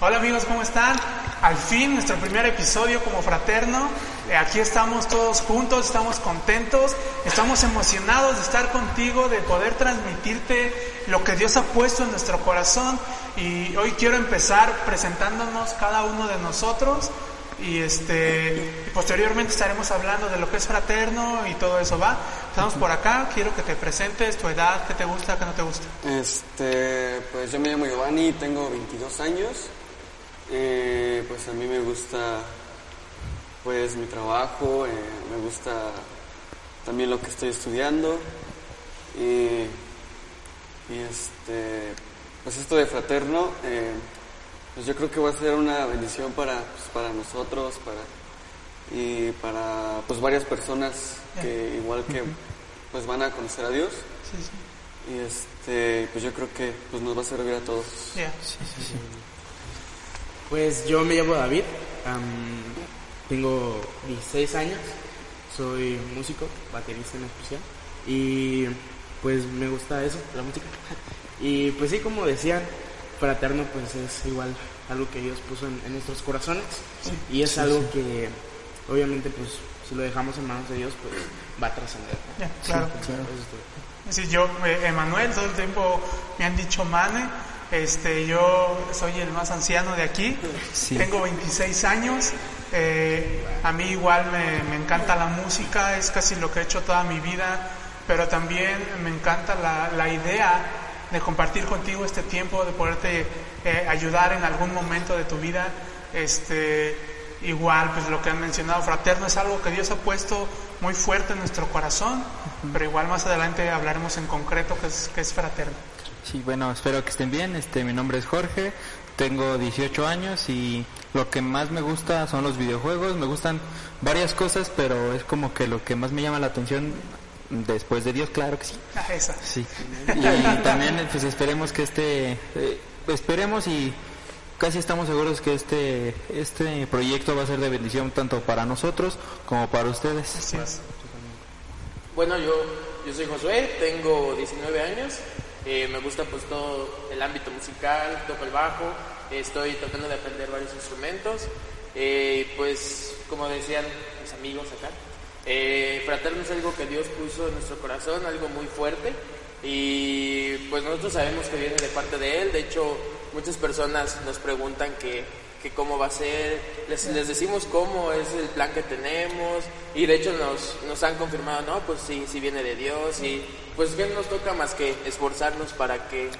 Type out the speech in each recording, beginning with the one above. Hola amigos, ¿cómo están? Al fin, nuestro primer episodio como Fraterno. Aquí estamos todos juntos, estamos contentos, estamos emocionados de estar contigo, de poder transmitirte lo que Dios ha puesto en nuestro corazón. Y hoy quiero empezar presentándonos cada uno de nosotros y posteriormente estaremos hablando de lo que es Fraterno y todo eso, ¿va? Estamos por acá, quiero que te presentes, tu edad, qué te gusta, qué no te gusta. Pues yo me llamo Giovanni, tengo 22 años. Pues a mí me gusta pues mi trabajo, me gusta también lo que estoy estudiando pues esto de Fraterno, pues yo creo que va a ser una bendición para nosotros, para pues varias personas que igual que pues van a conocer a Dios. Sí, sí. Y pues yo creo que pues nos va a servir a todos. Sí, sí, sí. Pues yo me llamo David, tengo 16 años, soy músico, baterista en especial, y pues me gusta eso, la música. Y pues sí, como decían, Fraterno pues es igual algo que Dios puso en nuestros corazones, y es algo que obviamente pues si lo dejamos en manos de Dios pues va a trascender. Claro. Sí, yo, Emanuel, todo el tiempo me han dicho Mane. Yo soy el más anciano de aquí, tengo 26 años, a mí igual me encanta la música, es casi lo que he hecho toda mi vida, pero también me encanta la idea de compartir contigo este tiempo, de poderte ayudar en algún momento de tu vida. Igual pues lo que han mencionado, Fraterno es algo que Dios ha puesto muy fuerte en nuestro corazón, pero igual más adelante hablaremos en concreto qué es Fraterno. Sí, bueno, espero que estén bien. Mi nombre es Jorge, tengo 18 años y lo que más me gusta son los videojuegos. Me gustan varias cosas, pero es como que lo que más me llama la atención después de Dios, claro que sí. Esa. Sí. Y también pues esperemos que esperemos y casi estamos seguros que este proyecto va a ser de bendición tanto para nosotros como para ustedes. Así es. Bueno, yo soy Josué, tengo 19 años. Me gusta pues todo el ámbito musical, toco el bajo, estoy tratando de aprender varios instrumentos, pues como decían mis amigos acá, Fraterno es algo que Dios puso en nuestro corazón, algo muy fuerte, y pues nosotros sabemos que viene de parte de Él. De hecho muchas personas nos preguntan que cómo va a ser, les decimos cómo es el plan que tenemos, y de hecho nos han confirmado, no, pues sí viene de Dios, y pues bien nos toca más que esforzarnos para que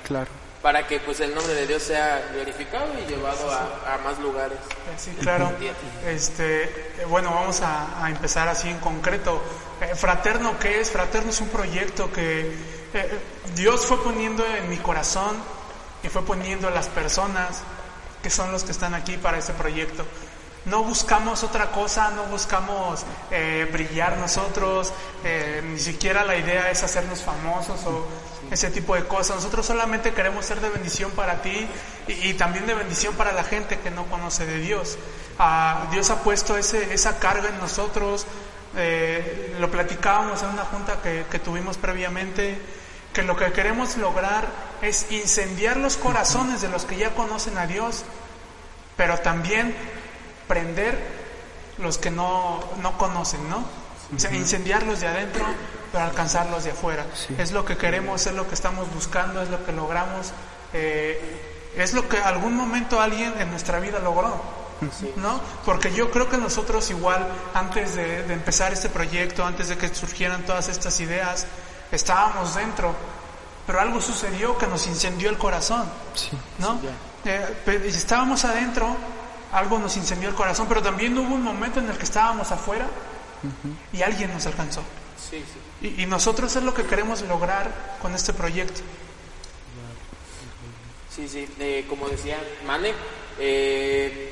pues el nombre de Dios sea glorificado y llevado a más lugares. Sí, claro. Bueno, vamos a empezar así en concreto. Fraterno, ¿qué es? Fraterno es un proyecto que Dios fue poniendo en mi corazón y fue poniendo las personas que son los que están aquí para este proyecto. No buscamos otra cosa, no buscamos brillar nosotros, ni siquiera la idea es hacernos famosos o ese tipo de cosas. Nosotros solamente queremos ser de bendición para ti y también de bendición para la gente que no conoce de Dios. Dios ha puesto esa carga en nosotros. Lo platicábamos en una junta que tuvimos previamente, que lo que queremos lograr es incendiar los corazones de los que ya conocen a Dios, pero también prender los que no conocen, ¿no? O sea, incendiarlos de adentro, pero alcanzarlos de afuera. Sí. Es lo que queremos, es lo que estamos buscando, es lo que logramos, es lo que algún momento alguien en nuestra vida logró, ¿no? Porque yo creo que nosotros igual, antes de empezar este proyecto, antes de que surgieran todas estas ideas, estábamos dentro, pero algo sucedió que nos incendió el corazón, ¿no? Estábamos adentro, algo nos incendió el corazón, pero también hubo un momento en el que estábamos afuera y alguien nos alcanzó. Sí, sí. Y nosotros es lo que queremos lograr con este proyecto. Sí, sí, como decía Mane,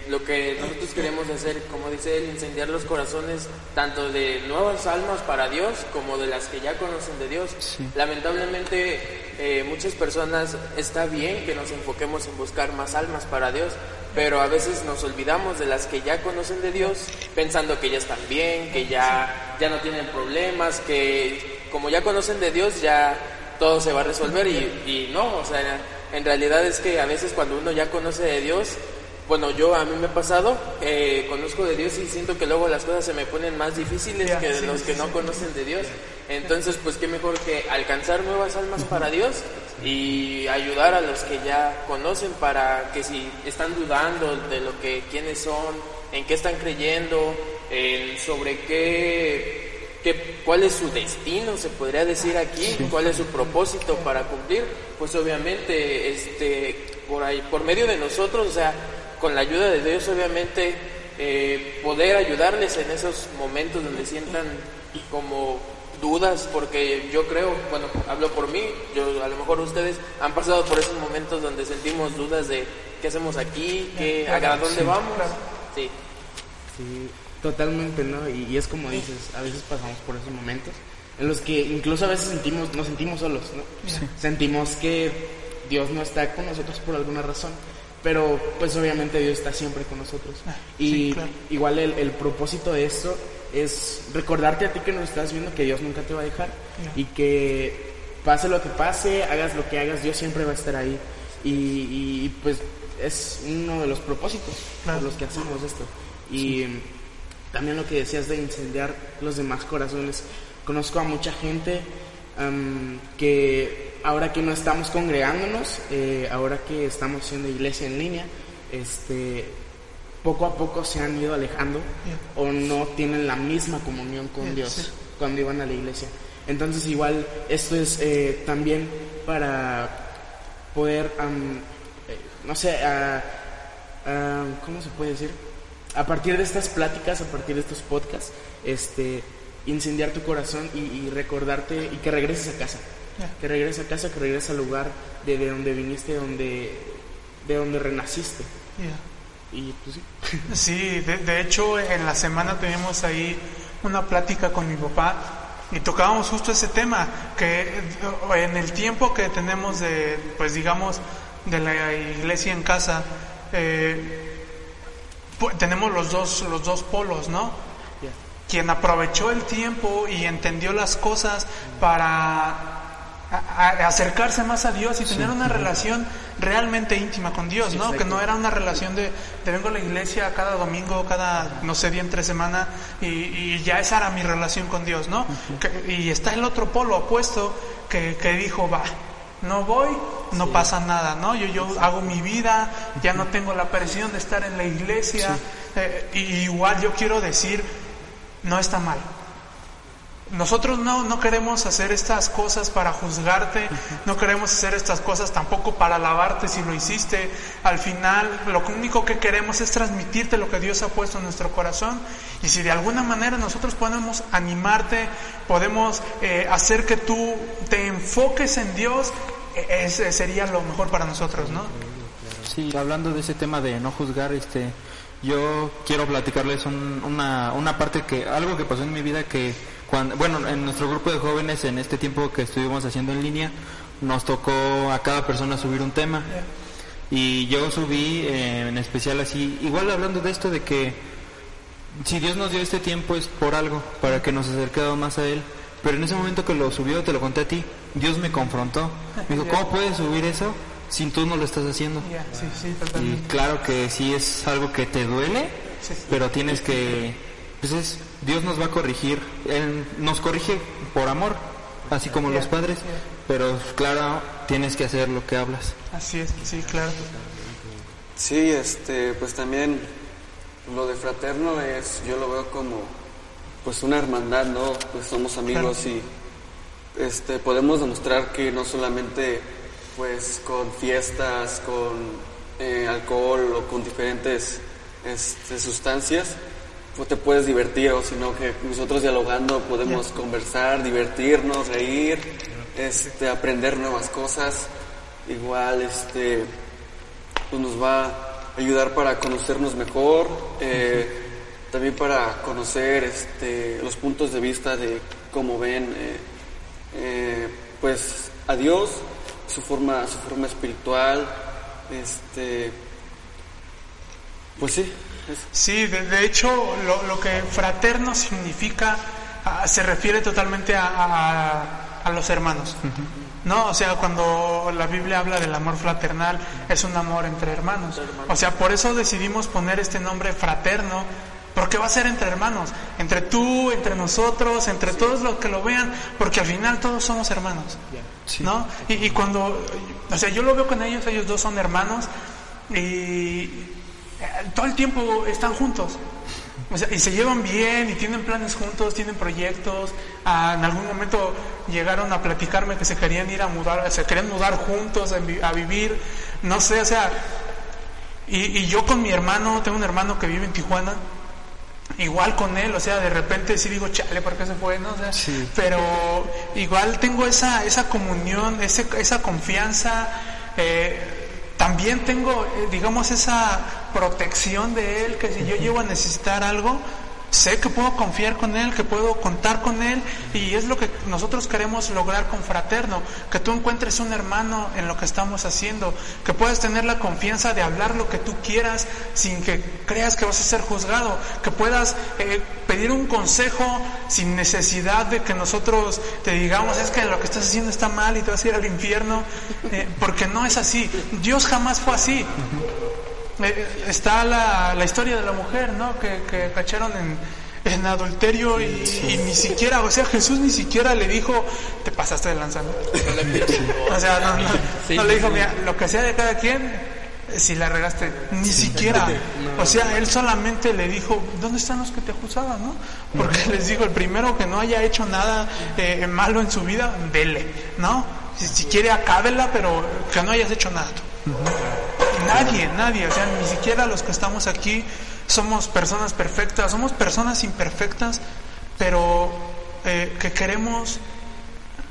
lo que nosotros queremos hacer, como dice él, incendiar los corazones tanto de nuevas almas para Dios como de las que ya conocen de Dios. Sí. Lamentablemente muchas personas, está bien que nos enfoquemos en buscar más almas para Dios, pero a veces nos olvidamos de las que ya conocen de Dios, pensando que ya están bien, que ya no tienen problemas, que como ya conocen de Dios ya todo se va a resolver, y no, o sea, en realidad es que a veces cuando uno ya conoce de Dios, bueno, a mí me ha pasado, conozco de Dios y siento que luego las cosas se me ponen más difíciles que de los que no conocen de Dios. Entonces, pues qué mejor que alcanzar nuevas almas para Dios y ayudar a los que ya conocen, para que si están dudando de lo que, quiénes son, en qué están creyendo, sobre cuál es su destino, se podría decir aquí, cuál es su propósito para cumplir, pues obviamente por ahí, por medio de nosotros, o sea, con la ayuda de Dios, obviamente poder ayudarles en esos momentos donde sientan como dudas, porque yo creo, bueno, hablo por mí, yo a lo mejor ustedes han pasado por esos momentos donde sentimos dudas de qué hacemos aquí, a dónde vamos. Sí. Sí. Totalmente, ¿no? Y es como dices, a veces pasamos por esos momentos en los que incluso a veces nos sentimos solos, ¿no? Sí. Sentimos que Dios no está con nosotros por alguna razón, pero pues obviamente Dios está siempre con nosotros. Y sí, claro. Igual el propósito de esto es recordarte a ti que nos estás viendo que Dios nunca te va a dejar, y que pase lo que pase, hagas lo que hagas, Dios siempre va a estar ahí. Y pues es uno de los propósitos por los que hacemos esto. Y... sí. También lo que decías de incendiar los demás corazones. Conozco a mucha gente que ahora que no estamos congregándonos, ahora que estamos haciendo iglesia en línea, poco a poco se han ido alejando o no tienen la misma comunión con Dios cuando iban a la iglesia. Entonces igual esto es también para poder, ¿cómo se puede decir? A partir de estas pláticas, a partir de estos podcasts, incendiar tu corazón y recordarte, y que regreses a casa, que regreses al lugar de donde viniste, de donde renaciste. Y pues sí. Sí, de hecho en la semana tuvimos ahí una plática con mi papá y tocábamos justo ese tema, que en el tiempo que tenemos de, pues digamos, de la iglesia en casa, tenemos los dos polos, ¿no? Quien aprovechó el tiempo y entendió las cosas para acercarse más a Dios y tener una relación realmente íntima con Dios, ¿no? Que no era una relación de vengo a la iglesia cada domingo, cada, no sé, día entre semana, y ya esa era mi relación con Dios, ¿no? Y está el otro polo opuesto que dijo, va, no voy, no pasa nada, ¿no? Yo hago mi vida, ya no tengo la presión de estar en la iglesia. Igual yo quiero decir, no está mal. Nosotros no queremos hacer estas cosas para juzgarte, no queremos hacer estas cosas tampoco para alabarte si lo hiciste. Al final, lo único que queremos es transmitirte lo que Dios ha puesto en nuestro corazón, y si de alguna manera nosotros podemos animarte, podemos hacer que tú te enfoques en Dios, ese sería lo mejor para nosotros, ¿no? Sí, hablando de ese tema de no juzgar, yo quiero platicarles una parte algo que pasó en mi vida que en nuestro grupo de jóvenes, en este tiempo que estuvimos haciendo en línea, nos tocó a cada persona subir un tema. Y yo subí en especial así, igual hablando de esto, de que si Dios nos dio este tiempo es por algo, para que nos acerquemos más a Él. Pero en ese momento que lo subió, te lo conté a ti, Dios me confrontó. Me dijo, ¿cómo puedes subir eso si tú no lo estás haciendo? Y claro que sí es algo que te duele, pero tienes que... Entonces, Dios nos va a corregir. Él nos corrige por amor, así como los padres, pero claro, tienes que hacer lo que hablas. Así es, sí, claro. Sí, pues también lo de fraterno yo lo veo como pues una hermandad, ¿no? Pues somos amigos y podemos demostrar que no solamente pues con fiestas, con alcohol o con diferentes sustancias, pues te puedes divertir, o sino que nosotros dialogando podemos conversar, divertirnos, reír, aprender nuevas cosas. Igual pues nos va a ayudar para conocernos mejor, también para conocer los puntos de vista de cómo ven pues a Dios, su forma espiritual, pues sí. Sí, de hecho lo que fraterno significa se refiere totalmente a los hermanos. No, o sea, cuando la Biblia habla del amor fraternal, es un amor entre hermanos. O sea, por eso decidimos poner este nombre fraterno, porque va a ser entre hermanos, entre tú, entre nosotros, entre todos los que lo vean, porque al final todos somos hermanos, ¿no? Y cuando, o sea, yo lo veo con ellos dos son hermanos, y todo el tiempo están juntos. O sea, y se llevan bien, y tienen planes juntos, tienen proyectos. En algún momento llegaron a platicarme que se querían ir a mudar, se querían mudar juntos a vivir, no sé, o sea. Y yo con mi hermano, tengo un hermano que vive en Tijuana, igual con él, o sea, de repente sí digo, chale, ¿por qué se fue? ¿No? O sea, sí. Pero igual tengo esa comunión, esa confianza. También tengo, digamos, esa protección de él, que si yo llego a necesitar algo, sé que puedo confiar con él, que puedo contar con él, y es lo que nosotros queremos lograr con Fraterno, que tú encuentres un hermano en lo que estamos haciendo, que puedas tener la confianza de hablar lo que tú quieras sin que creas que vas a ser juzgado, que puedas pedir un consejo sin necesidad de que nosotros te digamos, es que lo que estás haciendo está mal y te vas a ir al infierno, porque no es así. Dios jamás fue así. Está la historia de la mujer, ¿no? Que cacharon en adulterio y ni siquiera, o sea, Jesús ni siquiera le dijo, te pasaste de lanza, ¿no? O sea, no le dijo, mira, lo que sea de cada quien, si la regaste, ni siquiera. O sea, él solamente le dijo, ¿dónde están los que te acusaban, no? Porque les dijo, el primero que no haya hecho nada malo en su vida, dele, ¿no? Si quiere, acábela, pero que no hayas hecho nada. Nadie, o sea, ni siquiera los que estamos aquí somos personas perfectas, somos personas imperfectas, pero que queremos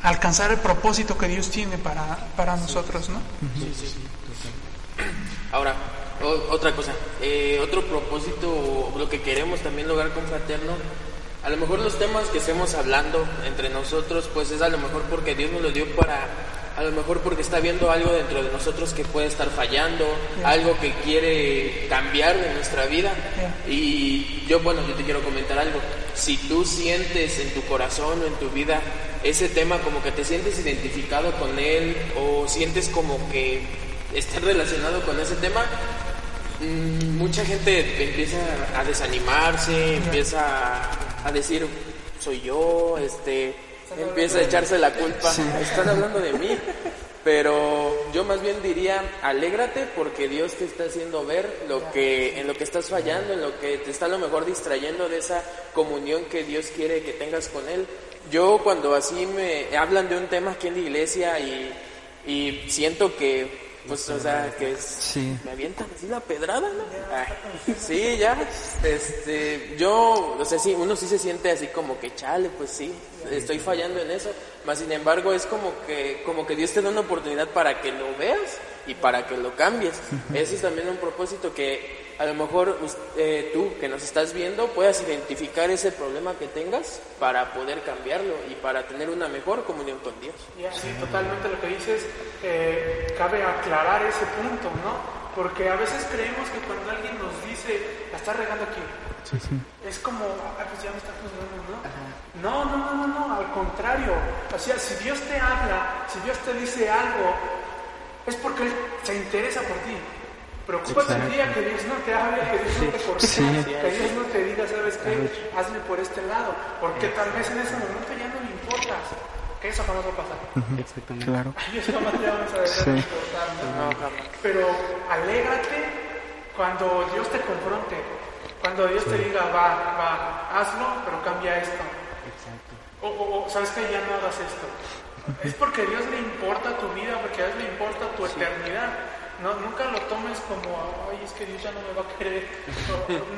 alcanzar el propósito que Dios tiene para nosotros, ¿no? Sí. Ahora, otra cosa, otro propósito, lo que queremos también lograr con Fraterno, a lo mejor los temas que estemos hablando entre nosotros, pues es a lo mejor porque Dios nos lo dio para... A lo mejor porque está viendo algo dentro de nosotros que puede estar fallando, algo que quiere cambiar de nuestra vida. Y yo te quiero comentar algo. Si tú sientes en tu corazón o en tu vida ese tema, como que te sientes identificado con él o sientes como que estás relacionado con ese tema, mucha gente empieza a desanimarse, empieza a decir, soy yo, empieza a echarse la culpa, están hablando de mí, pero yo más bien diría, alégrate porque Dios te está haciendo ver en lo que estás fallando, en lo que te está a lo mejor distrayendo de esa comunión que Dios quiere que tengas con Él. Yo cuando así me hablan de un tema aquí en la iglesia y siento que, pues, o sea, que es, me avientan así la pedrada, ¿no? Yo, o sea, sí, uno sí se siente así como que, chale, pues sí, estoy fallando en eso, mas sin embargo es como que Dios te da una oportunidad para que lo veas y para que lo cambies. Eso es también un propósito que a lo mejor tú que nos estás viendo puedas identificar ese problema que tengas para poder cambiarlo y para tener una mejor comunión con Dios. Sí, totalmente lo que dices, cabe aclarar ese punto, ¿no? Porque a veces creemos que cuando alguien nos dice, la está regando aquí, es como, pues ya me está juzgando, ¿no? No, al contrario. O sea, si Dios te habla, si Dios te dice algo, es porque Él se interesa por ti. Preocúpate el día que Dios no te hable, que Dios no te corrija, que Dios no te diga, ¿sabes qué? Hazme por este lado, porque tal vez en ese momento ya no le importas. Que eso jamás va a pasar. Exactamente. Claro. Dios jamás te va a dejar de importar, ¿no? Pero alégrate cuando Dios te confronte, cuando Dios te diga, va, hazlo, pero cambia esto. O ¿sabes qué? Ya no hagas esto. Es porque a Dios le importa tu vida, porque a Dios le importa tu eternidad. No, nunca lo tomes como, ay, es que Dios ya no me va a querer.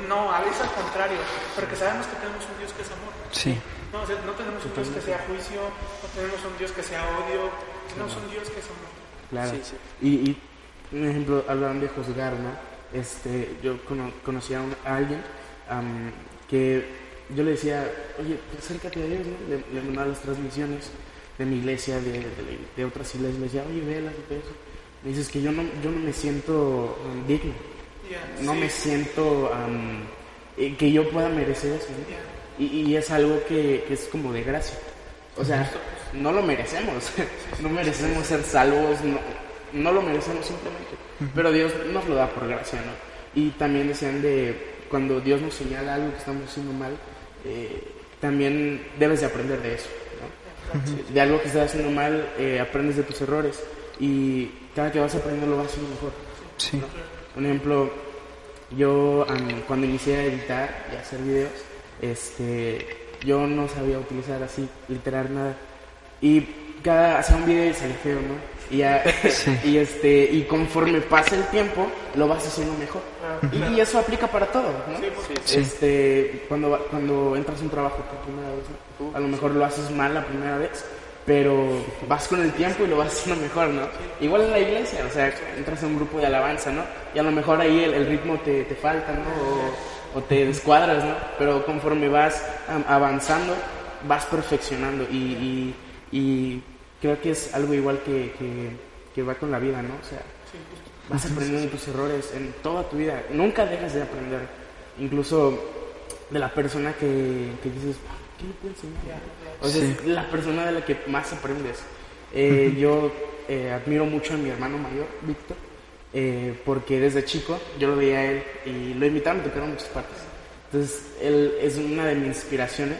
No, a veces al contrario, porque sabemos que tenemos un Dios que es amor. Sí. No, o sea, no tenemos un Dios que sea juicio, no tenemos un Dios que sea odio, tenemos un Dios que es amor. Claro. Sí, sí. Y un ejemplo, hablan de juzgar, ¿no? Yo conocí a alguien que yo le decía, oye, acércate a Dios, ¿no? Le mandaba las transmisiones de mi iglesia, de otras iglesias, le decía, oye, velas y todo eso. Me dices que yo no me siento digno, no me siento que yo pueda merecer eso, ¿no? Y es algo que es como de gracia, o sea, no lo merecemos, no merecemos ser salvos, no lo merecemos simplemente, pero Dios nos lo da por gracia, ¿no? Y también decían de cuando Dios nos señala algo que estamos haciendo mal, también debes de aprender de eso, ¿no? De algo que estás haciendo mal, aprendes de tus errores y cada que vas aprendiendo lo vas haciendo mejor. Sí. ¿No? Por ejemplo, yo cuando inicié a editar y a hacer videos, yo no sabía utilizar así, literal, nada. Y cada hacía un video y salía feo, ¿no? Y, y conforme pasa el tiempo, lo vas haciendo mejor. Y eso aplica para todo, ¿no? Sí. Cuando entras a un trabajo por primera vez, ¿no? A lo mejor lo haces mal la primera vez, pero vas con el tiempo y lo vas haciendo mejor, ¿no? Igual en la iglesia, o sea, entras a un grupo de alabanza, ¿no? Y a lo mejor ahí el ritmo te falta, ¿no? O te descuadras, ¿no? Pero conforme vas avanzando, vas perfeccionando y creo que es algo igual que va con la vida, ¿no? O sea, vas aprendiendo de tus errores en toda tu vida. Nunca dejas de aprender, incluso de la persona que dices, ¿qué le puedo enseñar? O sea, es la persona de la que más aprendes. Yo admiro mucho a mi hermano mayor, Víctor, porque desde chico yo lo veía a él y lo invitaron a tocar en muchas partes. Entonces, él es una de mis inspiraciones.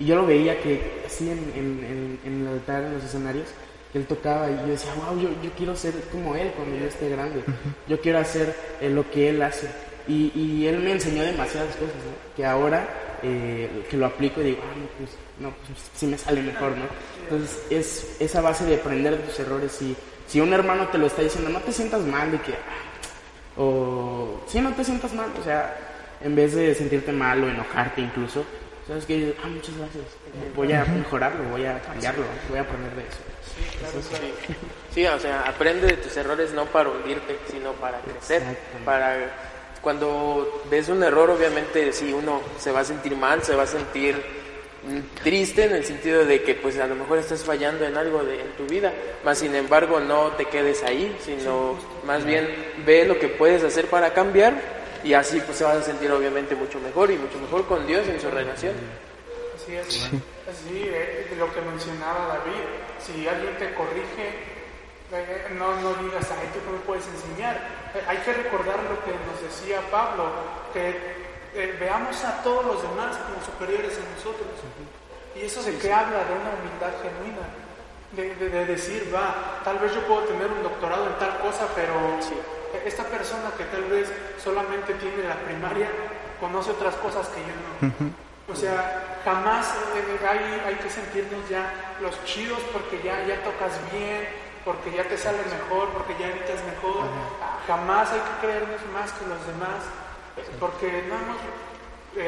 Y yo lo veía que así en el altar, en los escenarios, que él tocaba y yo decía, wow, yo quiero ser como él cuando yo esté grande. Yo quiero hacer lo que él hace. Y él me enseñó demasiadas cosas, ¿no? Que ahora que lo aplico y digo, ah, no, pues sí me sale mejor, ¿no? Entonces es esa base de aprender de tus errores. Y si un hermano te lo está diciendo, no te sientas mal de que, no te sientas mal, o sea, en vez de sentirte mal o enojarte incluso, sabes que, muchas gracias, voy a mejorarlo, voy a cambiarlo, voy a aprender de eso. Sí, claro. Sí, o sea, aprende de tus errores no para hundirte, sino para crecer, para... Cuando ves un error, obviamente, sí, uno se va a sentir mal, se va a sentir triste en el sentido de que, pues, a lo mejor estás fallando en algo en tu vida. Mas, sin embargo, no te quedes ahí, sino más bien ve lo que puedes hacer para cambiar y así, pues, se vas a sentir, obviamente, mucho mejor con Dios en su relación. Así es. Sí, lo que mencionaba David, si alguien te corrige, no digas, ay, tú no me puedes enseñar. Hay que recordar lo que nos decía Pablo, que veamos a todos los demás como superiores a nosotros. Y eso que habla de una humildad genuina, de decir, tal vez yo puedo tener un doctorado en tal cosa, pero esta persona que tal vez solamente tiene la primaria, conoce otras cosas que yo no. O sea, jamás hay que sentirnos ya los chidos porque ya tocas bien, porque ya te sale mejor, porque ya editas mejor. Jamás hay que creernos más que los demás, porque no hemos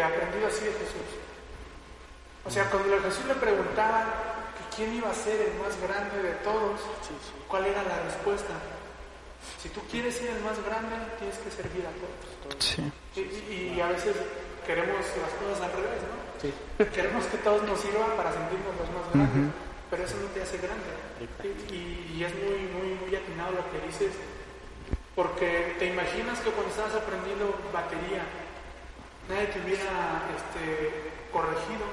aprendido así de Jesús. O sea, cuando a Jesús le preguntaban que quién iba a ser el más grande de todos, ¿cuál era la respuesta? Si tú quieres ser el más grande, tienes que servir a todos. Y a veces queremos las cosas al revés, ¿no? Queremos que todos nos sirvan para sentirnos los más grandes. Pero eso no te hace grande. Y es muy, muy, muy atinado lo que dices, porque te imaginas que cuando estabas aprendiendo batería, nadie te hubiera corregido,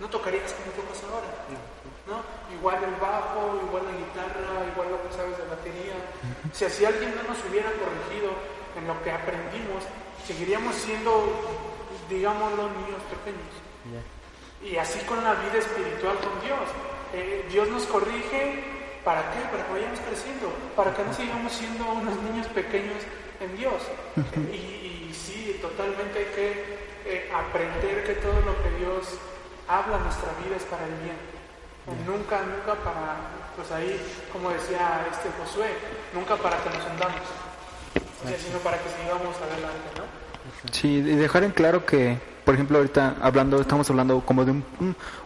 no tocarías como tocas ahora, ¿no? Igual el bajo, igual la guitarra, igual lo que sabes de batería. O sea, si alguien no nos hubiera corregido en lo que aprendimos, seguiríamos siendo, digamos, los niños pequeños. Y así con la vida espiritual con Dios. Dios nos corrige, ¿para qué? Para que vayamos creciendo, para que no sigamos siendo unos niños pequeños en Dios. Y sí, totalmente hay que aprender que todo lo que Dios habla en nuestra vida es para el bien, nunca para pues ahí, como decía Josué, nunca para que nos hundamos, o sea, sino para que sigamos adelante, ¿no? Sí, dejar en claro que, por ejemplo, ahorita estamos hablando como de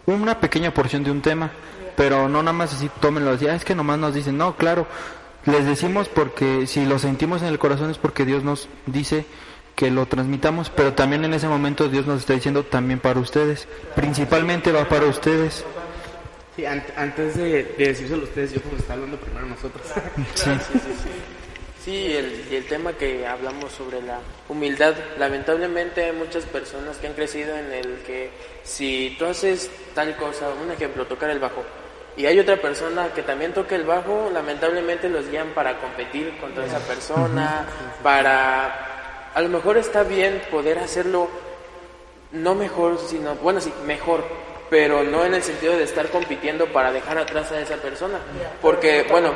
una pequeña porción de un tema, pero no nada más así, tómenlo así, es que nomás nos dicen, no, claro, les decimos porque si lo sentimos en el corazón es porque Dios nos dice que lo transmitamos, pero también en ese momento Dios nos está diciendo también para ustedes, principalmente va para ustedes. Sí, antes de decírselo a ustedes, yo como está hablando primero nosotros. Sí, el tema que hablamos sobre la humildad, lamentablemente hay muchas personas que han crecido en el que si tú haces tal cosa, un ejemplo, tocar el bajo, y hay otra persona que también toca el bajo, lamentablemente los guían para competir contra esa persona, para... A lo mejor está bien poder hacerlo, no mejor, sino, bueno, sí, mejor, pero no en el sentido de estar compitiendo para dejar atrás a esa persona. Porque, bueno,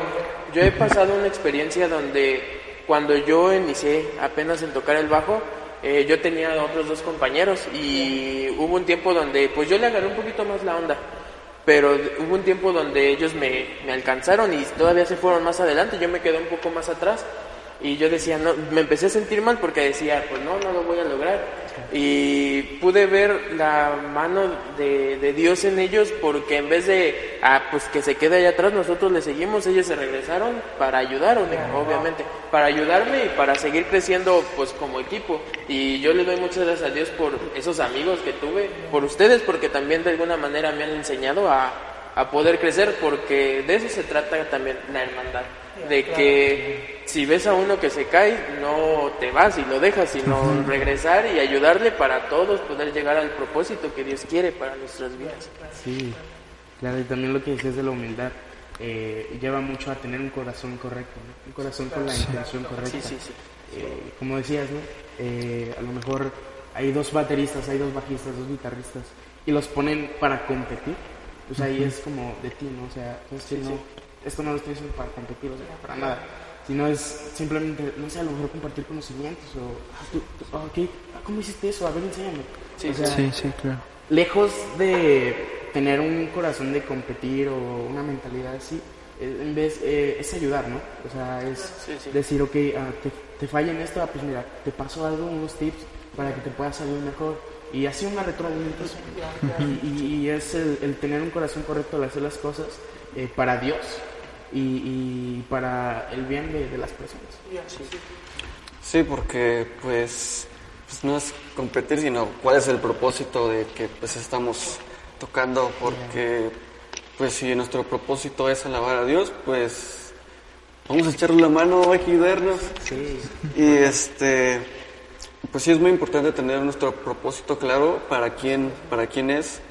yo he pasado una experiencia donde cuando yo inicié apenas en tocar el bajo, yo tenía otros dos compañeros y hubo un tiempo donde, pues yo le agarré un poquito más la onda, pero hubo un tiempo donde ellos me alcanzaron y todavía se fueron más adelante, yo me quedé un poco más atrás. Y yo decía, no, me empecé a sentir mal porque decía, pues no lo voy a lograr. Y pude ver la mano de Dios en ellos porque en vez de, pues que se quede allá atrás, nosotros le seguimos, ellos se regresaron para ayudarme, obviamente, para ayudarme y para seguir creciendo pues como equipo. Y yo le doy muchas gracias a Dios por esos amigos que tuve, por ustedes, porque también de alguna manera me han enseñado a poder crecer, porque de eso se trata también la hermandad, de que... Si ves a uno que se cae, no te vas y lo dejas, sino regresar y ayudarle para todos poder llegar al propósito que Dios quiere para nuestras vidas. Sí, claro, y también lo que decías de la humildad, lleva mucho a tener un corazón correcto, ¿no? Un corazón con la intención correcta. Sí. Como decías, ¿no? A lo mejor hay dos bateristas, hay dos bajistas, dos guitarristas, y los ponen para competir. O sea, ahí es como de ti, ¿no? O sea, esto no lo estoy haciendo para competir, o sea, para nada. Si no es simplemente, no sé, a lo mejor compartir conocimientos o, ¿cómo hiciste eso? A ver, enséñame. Sí, claro. Lejos de tener un corazón de competir o una mentalidad así, en vez, es ayudar, ¿no? O sea, es decir, te falla en esto, pues mira, te paso algo, unos tips para que te puedas salir mejor. Y así una retroalimentación. Y es el tener un corazón correcto al hacer las cosas para Dios. Y para el bien de las personas. Sí, porque pues no es competir, sino cuál es el propósito de que pues estamos tocando, porque pues si nuestro propósito es alabar a Dios, pues vamos a echarle la mano, hay que ayudarnos. Y pues sí es muy importante tener nuestro propósito claro para quién es.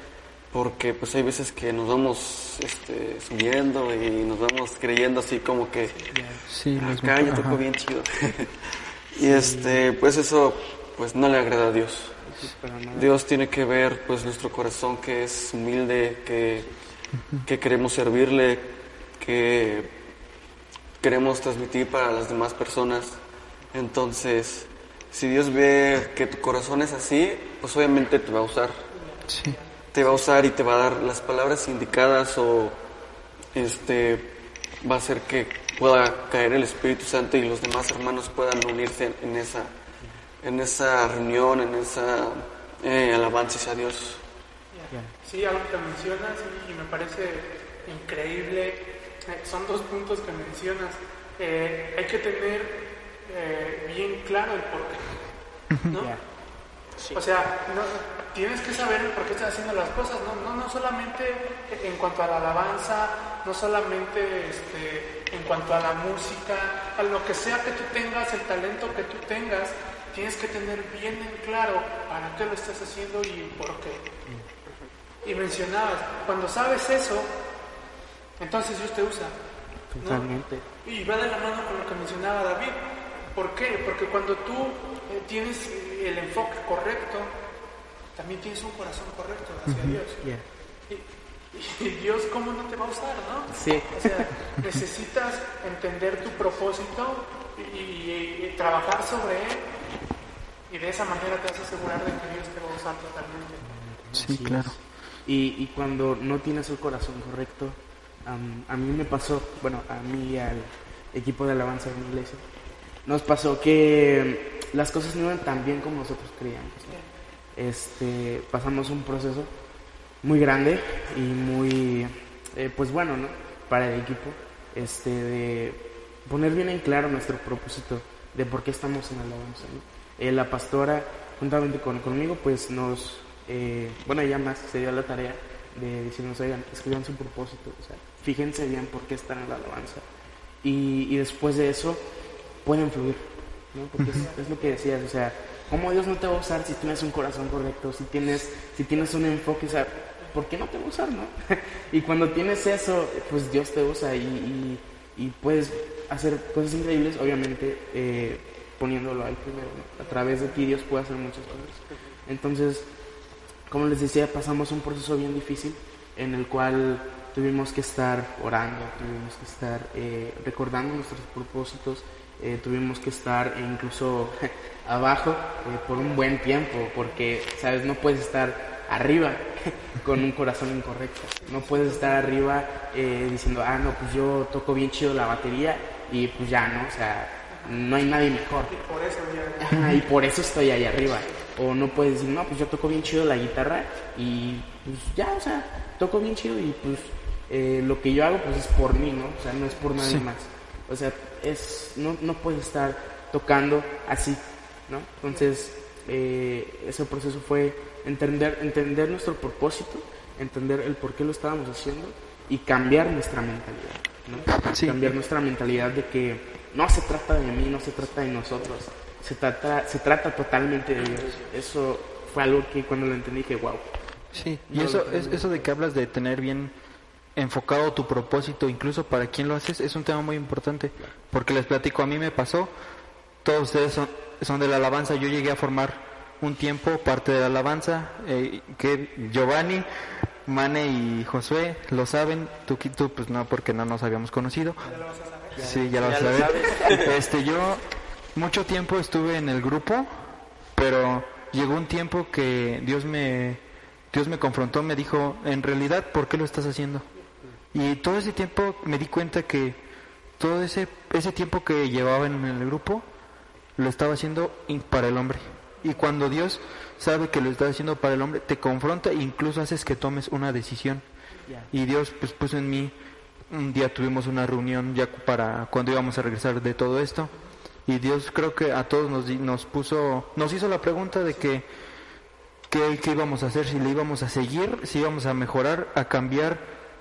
Porque pues hay veces que nos vamos subiendo y nos vamos creyendo así como que acá yo toco bien chido. Y pues eso pues no le agrada a Dios. Dios tiene que ver pues nuestro corazón, que es humilde, que queremos servirle, que queremos transmitir para las demás personas. Entonces, si Dios ve que tu corazón es así, pues obviamente te va a usar. Sí. Te va a usar y te va a dar las palabras indicadas o va a hacer que pueda caer el Espíritu Santo y los demás hermanos puedan unirse en esa reunión, en esa alabanza a Dios. Sí, algo que mencionas y me parece increíble, son dos puntos que mencionas. Hay que tener bien claro el porqué, ¿no? Sí. O sea, tienes que saber por qué estás haciendo las cosas, no solamente en cuanto a la alabanza, no solamente en cuanto a la música, a lo que sea que tú tengas, el talento que tú tengas, tienes que tener bien en claro para qué lo estás haciendo y por qué. Y mencionabas, cuando sabes eso, entonces Dios te usa. Totalmente. ¿No? Y va de la mano con lo que mencionaba David. ¿Por qué? Porque cuando tú tienes el enfoque correcto, también tienes un corazón correcto hacia Dios. Y Dios, ¿cómo no te va a usar, no? Sí. O sea, necesitas entender tu propósito y trabajar sobre él, y de esa manera te vas a asegurar de que Dios te va a usar totalmente. Sí, claro. Y cuando no tienes el corazón correcto, a mí me pasó, bueno, a mí y al equipo de alabanza de mi iglesia, nos pasó que las cosas no eran tan bien como nosotros creíamos, ¿no? Pasamos un proceso muy grande y muy, pues bueno, ¿no? Para el equipo, de poner bien en claro nuestro propósito de por qué estamos en alabanza, ¿no? La pastora, juntamente conmigo, pues nos, bueno, ella más se dio la tarea de decirnos, oigan, escriban su propósito, o sea, fíjense bien por qué están en la alabanza. Y después de eso, pueden fluir, ¿no? Porque es lo que decías, o sea, ¿cómo Dios no te va a usar si tienes un corazón correcto, si tienes un enfoque? O sea, ¿por qué no te va a usar, no? Y cuando tienes eso, pues Dios te usa y puedes hacer cosas increíbles, obviamente, poniéndolo ahí primero, ¿no? A través de ti Dios puede hacer muchas cosas. Entonces, como les decía, pasamos un proceso bien difícil en el cual tuvimos que estar orando, tuvimos que estar recordando nuestros propósitos, tuvimos que estar incluso abajo por un buen tiempo, porque, ¿sabes? No puedes estar arriba con un corazón incorrecto, no puedes estar arriba diciendo, ah, no, pues yo toco bien chido la batería y pues ya, ¿no? O sea, no hay nadie mejor. Y por eso estoy ahí arriba. O no puedes decir, no, pues yo toco bien chido la guitarra y pues ya, o sea, toco bien chido y pues lo que yo hago pues es por mí, ¿no? O sea, no es por nadie más. O sea, no puedes estar tocando así, ¿no? Entonces, ese proceso fue entender nuestro propósito, entender el por qué lo estábamos haciendo y cambiar nuestra mentalidad, ¿no? Sí. Cambiar nuestra mentalidad de que no se trata de mí, no se trata de nosotros. Se trata totalmente de Dios. Eso fue algo que cuando lo entendí dije, wow. Sí, y eso de que hablas de tener bien enfocado tu propósito, incluso para quién lo haces, es un tema muy importante. Porque les platico, a mí me pasó, todos ustedes son de la alabanza, yo llegué a formar un tiempo parte de la alabanza, que Giovanni, Mane y Josué lo saben, tú pues no, porque no nos habíamos conocido. Ya lo vas a saber. Sí, ya lo vas a saber. Yo mucho tiempo estuve en el grupo, pero llegó un tiempo que Dios me confrontó, me dijo, en realidad, ¿por qué lo estás haciendo? Y todo ese tiempo me di cuenta que todo ese tiempo que llevaba en el grupo, lo estaba haciendo para el hombre. Y cuando Dios sabe que lo estás haciendo para el hombre, te confronta e incluso haces que tomes una decisión. Y Dios pues puso en mí, un día tuvimos una reunión ya para cuando íbamos a regresar de todo esto, y Dios creo que a todos nos hizo la pregunta de que qué íbamos a hacer, si le íbamos a seguir, si íbamos a mejorar, a cambiar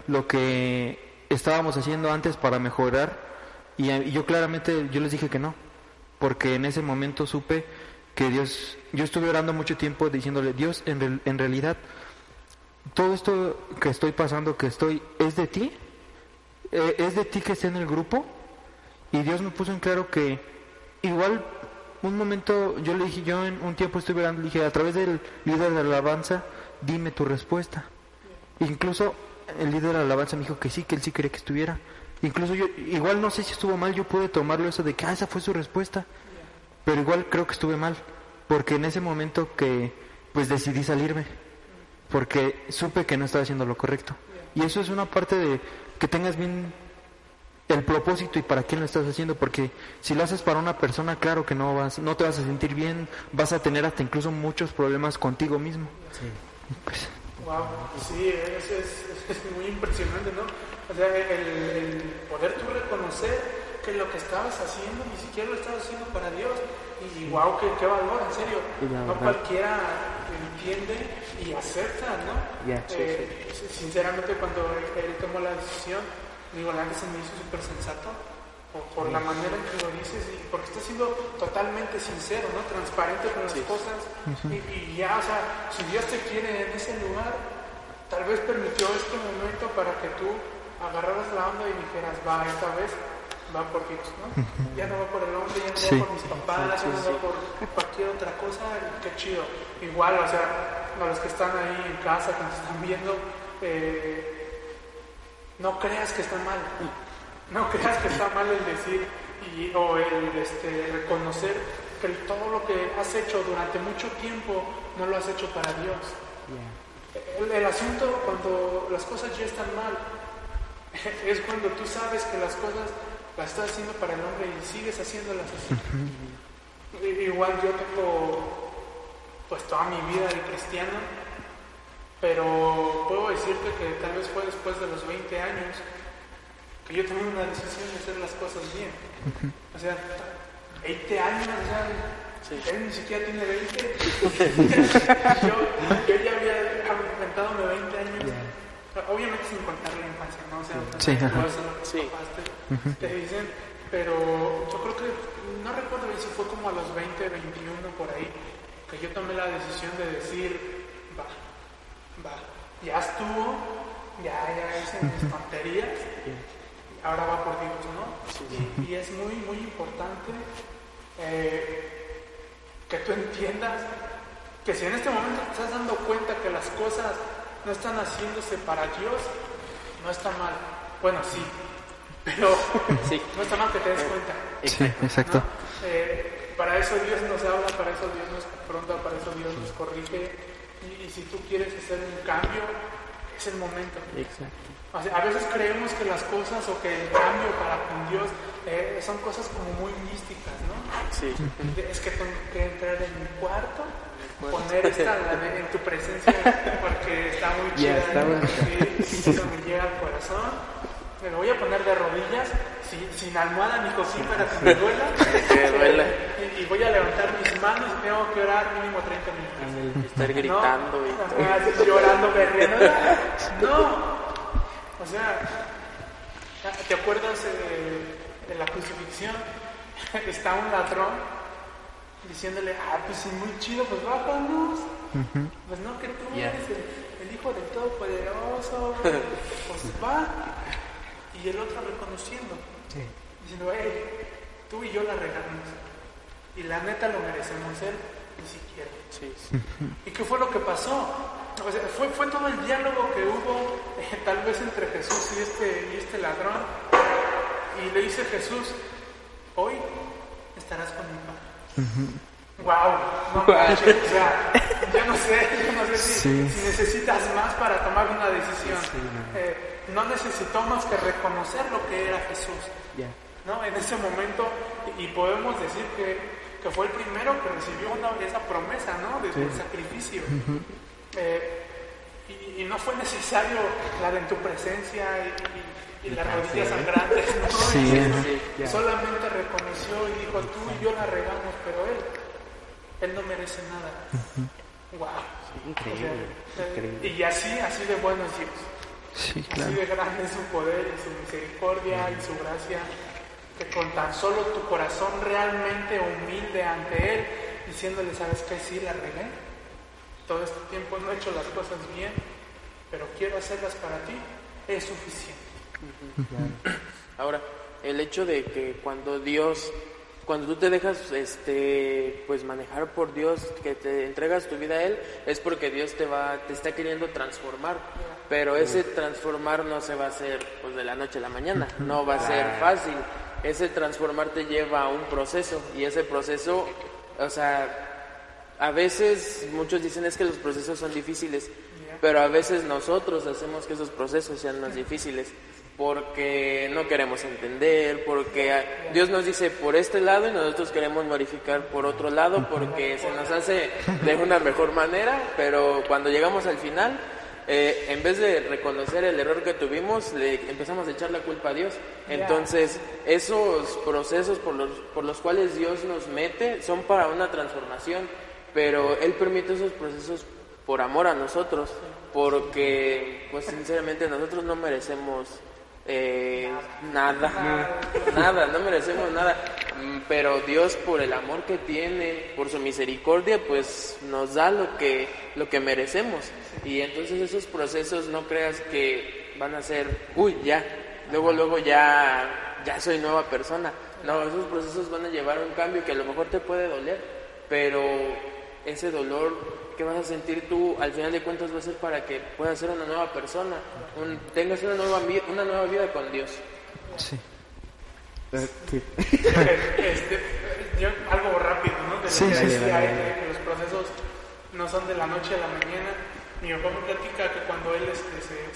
lo que estábamos haciendo antes para mejorar, y yo claramente les dije que no, porque en ese momento supe que Dios, yo estuve orando mucho tiempo diciéndole, Dios, en realidad todo esto que estoy pasando, es de ti, es de ti que esté en el grupo. Y Dios me puso en claro que igual, un momento, yo le dije, yo en un tiempo estuve orando, le dije, a través del líder de alabanza, dime tu respuesta. Incluso el líder de alabanza me dijo que sí, que él sí quería que estuviera. Incluso yo, igual no sé si estuvo mal, yo pude tomarlo eso de que, esa fue su respuesta. Pero igual creo que estuve mal, porque en ese momento que, pues decidí salirme, porque supe que no estaba haciendo lo correcto. Y eso es una parte de que tengas bien el propósito y para quién lo estás haciendo, porque si lo haces para una persona, claro que no te vas a sentir bien, vas a tener hasta incluso muchos problemas contigo mismo. Sí. Pues. Wow, sí, es muy impresionante, ¿no? O sea, el poder tú reconocer que lo que estabas haciendo ni siquiera lo estabas haciendo para Dios, y wow, qué valor, en serio, no cualquiera entiende y acepta, ¿no? Yeah, sí. Sinceramente, cuando él tomó la decisión, digo, la que se me hizo súper sensato por la manera en que lo dices, y porque estás siendo totalmente sincero, ¿no? Transparente con las cosas. Uh-huh. Y ya, o sea, si Dios te quiere en ese lugar, tal vez permitió este momento para que tú agarraras la onda y dijeras, va, esta vez va por Dios, ¿no? Uh-huh. Ya no va por el hombre, ya no va por mis papás, ya no va por cualquier otra cosa. Qué chido. Igual, o sea, a los que están ahí en casa, que nos están viendo, no creas que está mal, no creas que está mal el decir o el reconocer que todo lo que has hecho durante mucho tiempo no lo has hecho para Dios. El asunto, cuando las cosas ya están mal, Es cuando tú sabes que las cosas las estás haciendo para el hombre y sigues haciéndolas así. Igual yo tengo pues toda mi vida de cristiano, pero puedo decirte que tal vez fue después de los 20 años que yo tomé una decisión de hacer las cosas bien. O sea, 20 años ya, sí. Él ni siquiera tiene 20. yo ya había enfrentado mis 20 años. Obviamente sin contar la infancia, ¿no? O sea, sí, te dicen, pero yo creo que, no recuerdo bien si fue como a los 20, 21 por ahí, que yo tomé la decisión de decir, va, ya estuvo, ya hice mis tonterías, ahora va por Dios, ¿no? Y es muy, muy importante que tú entiendas que si en este momento te estás dando cuenta que las cosas no están haciéndose para Dios, no está mal. Bueno, sí, pero sí. No está mal que te des cuenta. Sí, exacto. ¿No? Para eso Dios nos habla, para eso Dios nos confronta, para eso Dios nos corrige. Y si tú quieres hacer un cambio, es el momento. Exacto. O sea, a veces creemos que las cosas o que el cambio para con Dios son cosas como muy místicas, ¿no? Sí. Es que tengo que entrar en mi cuarto, poner esta en tu presencia porque está muy chida, eso me llega al corazón, me lo voy a poner de rodillas, sin almohada ni cosita para que me duela, y voy a levantar mis manos y tengo que orar mínimo 30 minutos, estar gritando, ¿no? Y llorando, berriendo, no, o sea, ¿te acuerdas de la crucifixión? Está un ladrón diciéndole, pues sí, muy chido, pues bájanos. Pues no, que tú eres el hijo del Todopoderoso, pues va. Y el otro reconociendo, diciendo, tú y yo la regamos. Y la neta lo merecemos, él ni siquiera. ¿Y qué fue lo que pasó? O sea, fue todo el diálogo que hubo, tal vez entre Jesús y este ladrón. Y le dice Jesús, hoy estarás con mi Padre. Wow, o sea, yo no sé si necesitas más para tomar una decisión. No necesitó más que reconocer lo que era Jesús, ¿no? En ese momento, y podemos decir que fue el primero que recibió esa promesa, ¿no? Del sacrificio. Y no fue necesario la de en tu presencia y las rodillas sangrantes, ¿no? Solamente reconoció y dijo, tú y yo la regamos, pero él no merece nada. Wow, increíble, o sea, increíble. Y así de bueno es Dios, así de grande es su poder y su misericordia y su gracia, que con tan solo tu corazón realmente humilde ante él, diciéndole, ¿sabes qué? Sí, la regué, todo este tiempo no he hecho las cosas bien, pero quiero hacerlas para ti, es suficiente. Ahora, el hecho de que cuando tú te dejas pues manejar por Dios, que te entregas tu vida a él, es porque Dios te está queriendo transformar, pero ese transformar no se va a hacer pues de la noche a la mañana, no va a ser fácil. Ese transformar te lleva a un proceso, y ese proceso, o sea, a veces muchos dicen es que los procesos son difíciles, pero a veces nosotros hacemos que esos procesos sean más difíciles, porque no queremos entender, porque Dios nos dice por este lado y nosotros queremos modificar por otro lado, porque se nos hace de una mejor manera, pero cuando llegamos al final, en vez de reconocer el error que tuvimos, le empezamos a echar la culpa a Dios. Entonces, esos procesos por los cuales Dios nos mete son para una transformación, pero Él permite esos procesos por amor a nosotros, porque pues sinceramente nosotros no merecemos nada, no merecemos nada, pero Dios, por el amor que tiene, por su misericordia, pues nos da lo que merecemos. Y entonces esos procesos, no creas que van a ser luego ya soy nueva persona, no, esos procesos van a llevar a un cambio que a lo mejor te puede doler, pero ese dolor que vas a sentir tú, al final de cuentas, va a ser para que puedas ser una nueva persona, tengas una nueva vida con Dios. Algo rápido, ¿no? Que los procesos no son de la noche a la mañana. Mi papá me platica que cuando él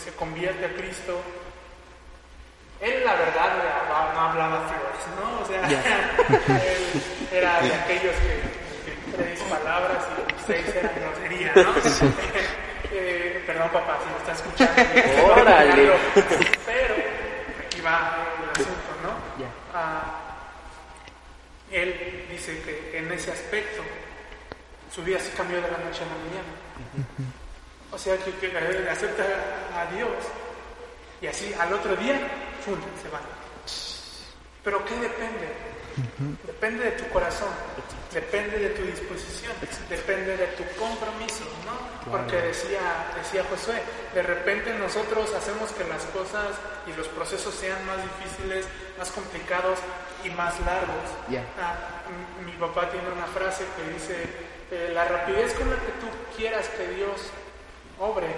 se convierte a Cristo, Él, la verdad, no hablaba flores, ¿no? O sea, él era de aquellos que tres palabras y seis eran grosería, ¿no? Sí. Perdón, papá, si me está escuchando. ¡Órale! Pero aquí va el asunto, ¿no? Él dice que en ese aspecto su vida se cambió de la noche a la mañana. O sea, que acepta a Dios y así al otro día ¡fum! Se van. ¿Pero qué depende? Depende de tu corazón, depende de tu disposición, depende de tu compromiso, ¿no? Porque decía Josué, de repente nosotros hacemos que las cosas y los procesos sean más difíciles, más complicados y más largos. Mi papá tiene una frase que dice, la rapidez con la que tú quieras que Dios obre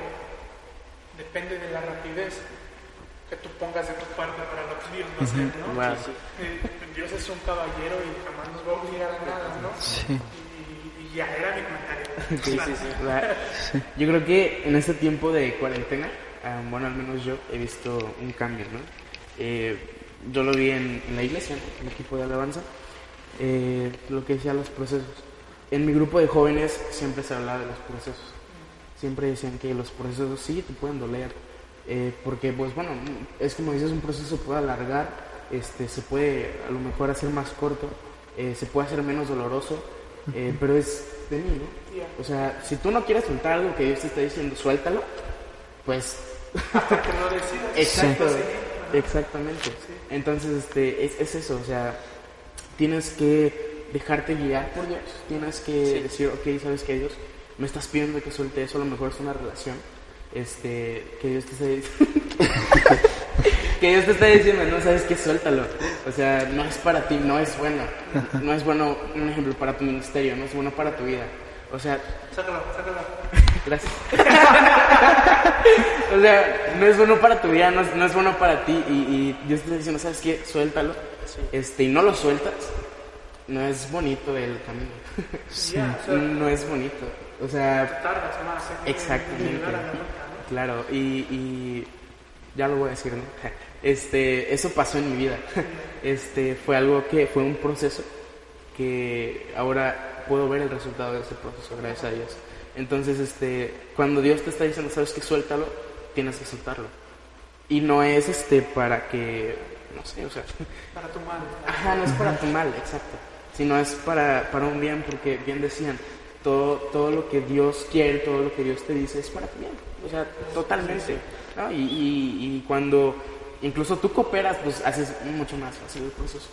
depende de la rapidez que tú pongas de tu parte para lo que Dios va a hacer, ¿no? Dios es un caballero y jamás nos va a obligar a nada, ¿no? Sí. Y ya era mi comentario. Sí. Yo creo que en este tiempo de cuarentena, bueno, al menos yo he visto un cambio, ¿no? Yo lo vi en la iglesia, ¿no? En el equipo de alabanza, lo que decía los procesos. En mi grupo de jóvenes siempre se hablaba de los procesos. Siempre decían que los procesos sí te pueden doler, porque pues bueno, es como dices, un proceso se puede alargar, se puede a lo mejor hacer más corto, se puede hacer menos doloroso, pero es de mí, ¿no? O sea, si tú no quieres soltar algo que Dios te está diciendo, suéltalo, pues... Hasta que no decidas. Exacto, sí. Exactamente. Sí. Entonces, es eso, o sea, tienes que dejarte guiar por Dios, tienes que decir, ok, ¿sabes qué, Dios? Me estás pidiendo que suelte eso, a lo mejor es una relación, que Dios te está que Dios te está diciendo, no sabes qué, suéltalo, o sea, no es para ti, no es bueno, no es bueno, un ejemplo, para tu ministerio, no es bueno para tu vida, o sea, sácalo, gracias, o sea, no es bueno para tu vida, no es bueno para ti, y Dios te está diciendo, sabes qué, suéltalo, y no lo sueltas, no es bonito el camino, no es bonito. O sea, tardas más. Exactamente. Claro, y ya lo voy a decir, ¿no? Eso pasó en mi vida. Fue algo que fue un proceso que ahora puedo ver el resultado de ese proceso, gracias a Dios. Entonces, cuando Dios te está diciendo, sabes que suéltalo, tienes que soltarlo. Y no es para que, no sé, o sea, para tu mal. Ajá, no es para tu mal, exacto. Sino es para un bien, porque bien decían, todo lo que Dios quiere, todo lo que Dios te dice es para ti bien, o sea, totalmente, ¿no? Y cuando incluso tú cooperas, pues haces mucho más fácil el proceso,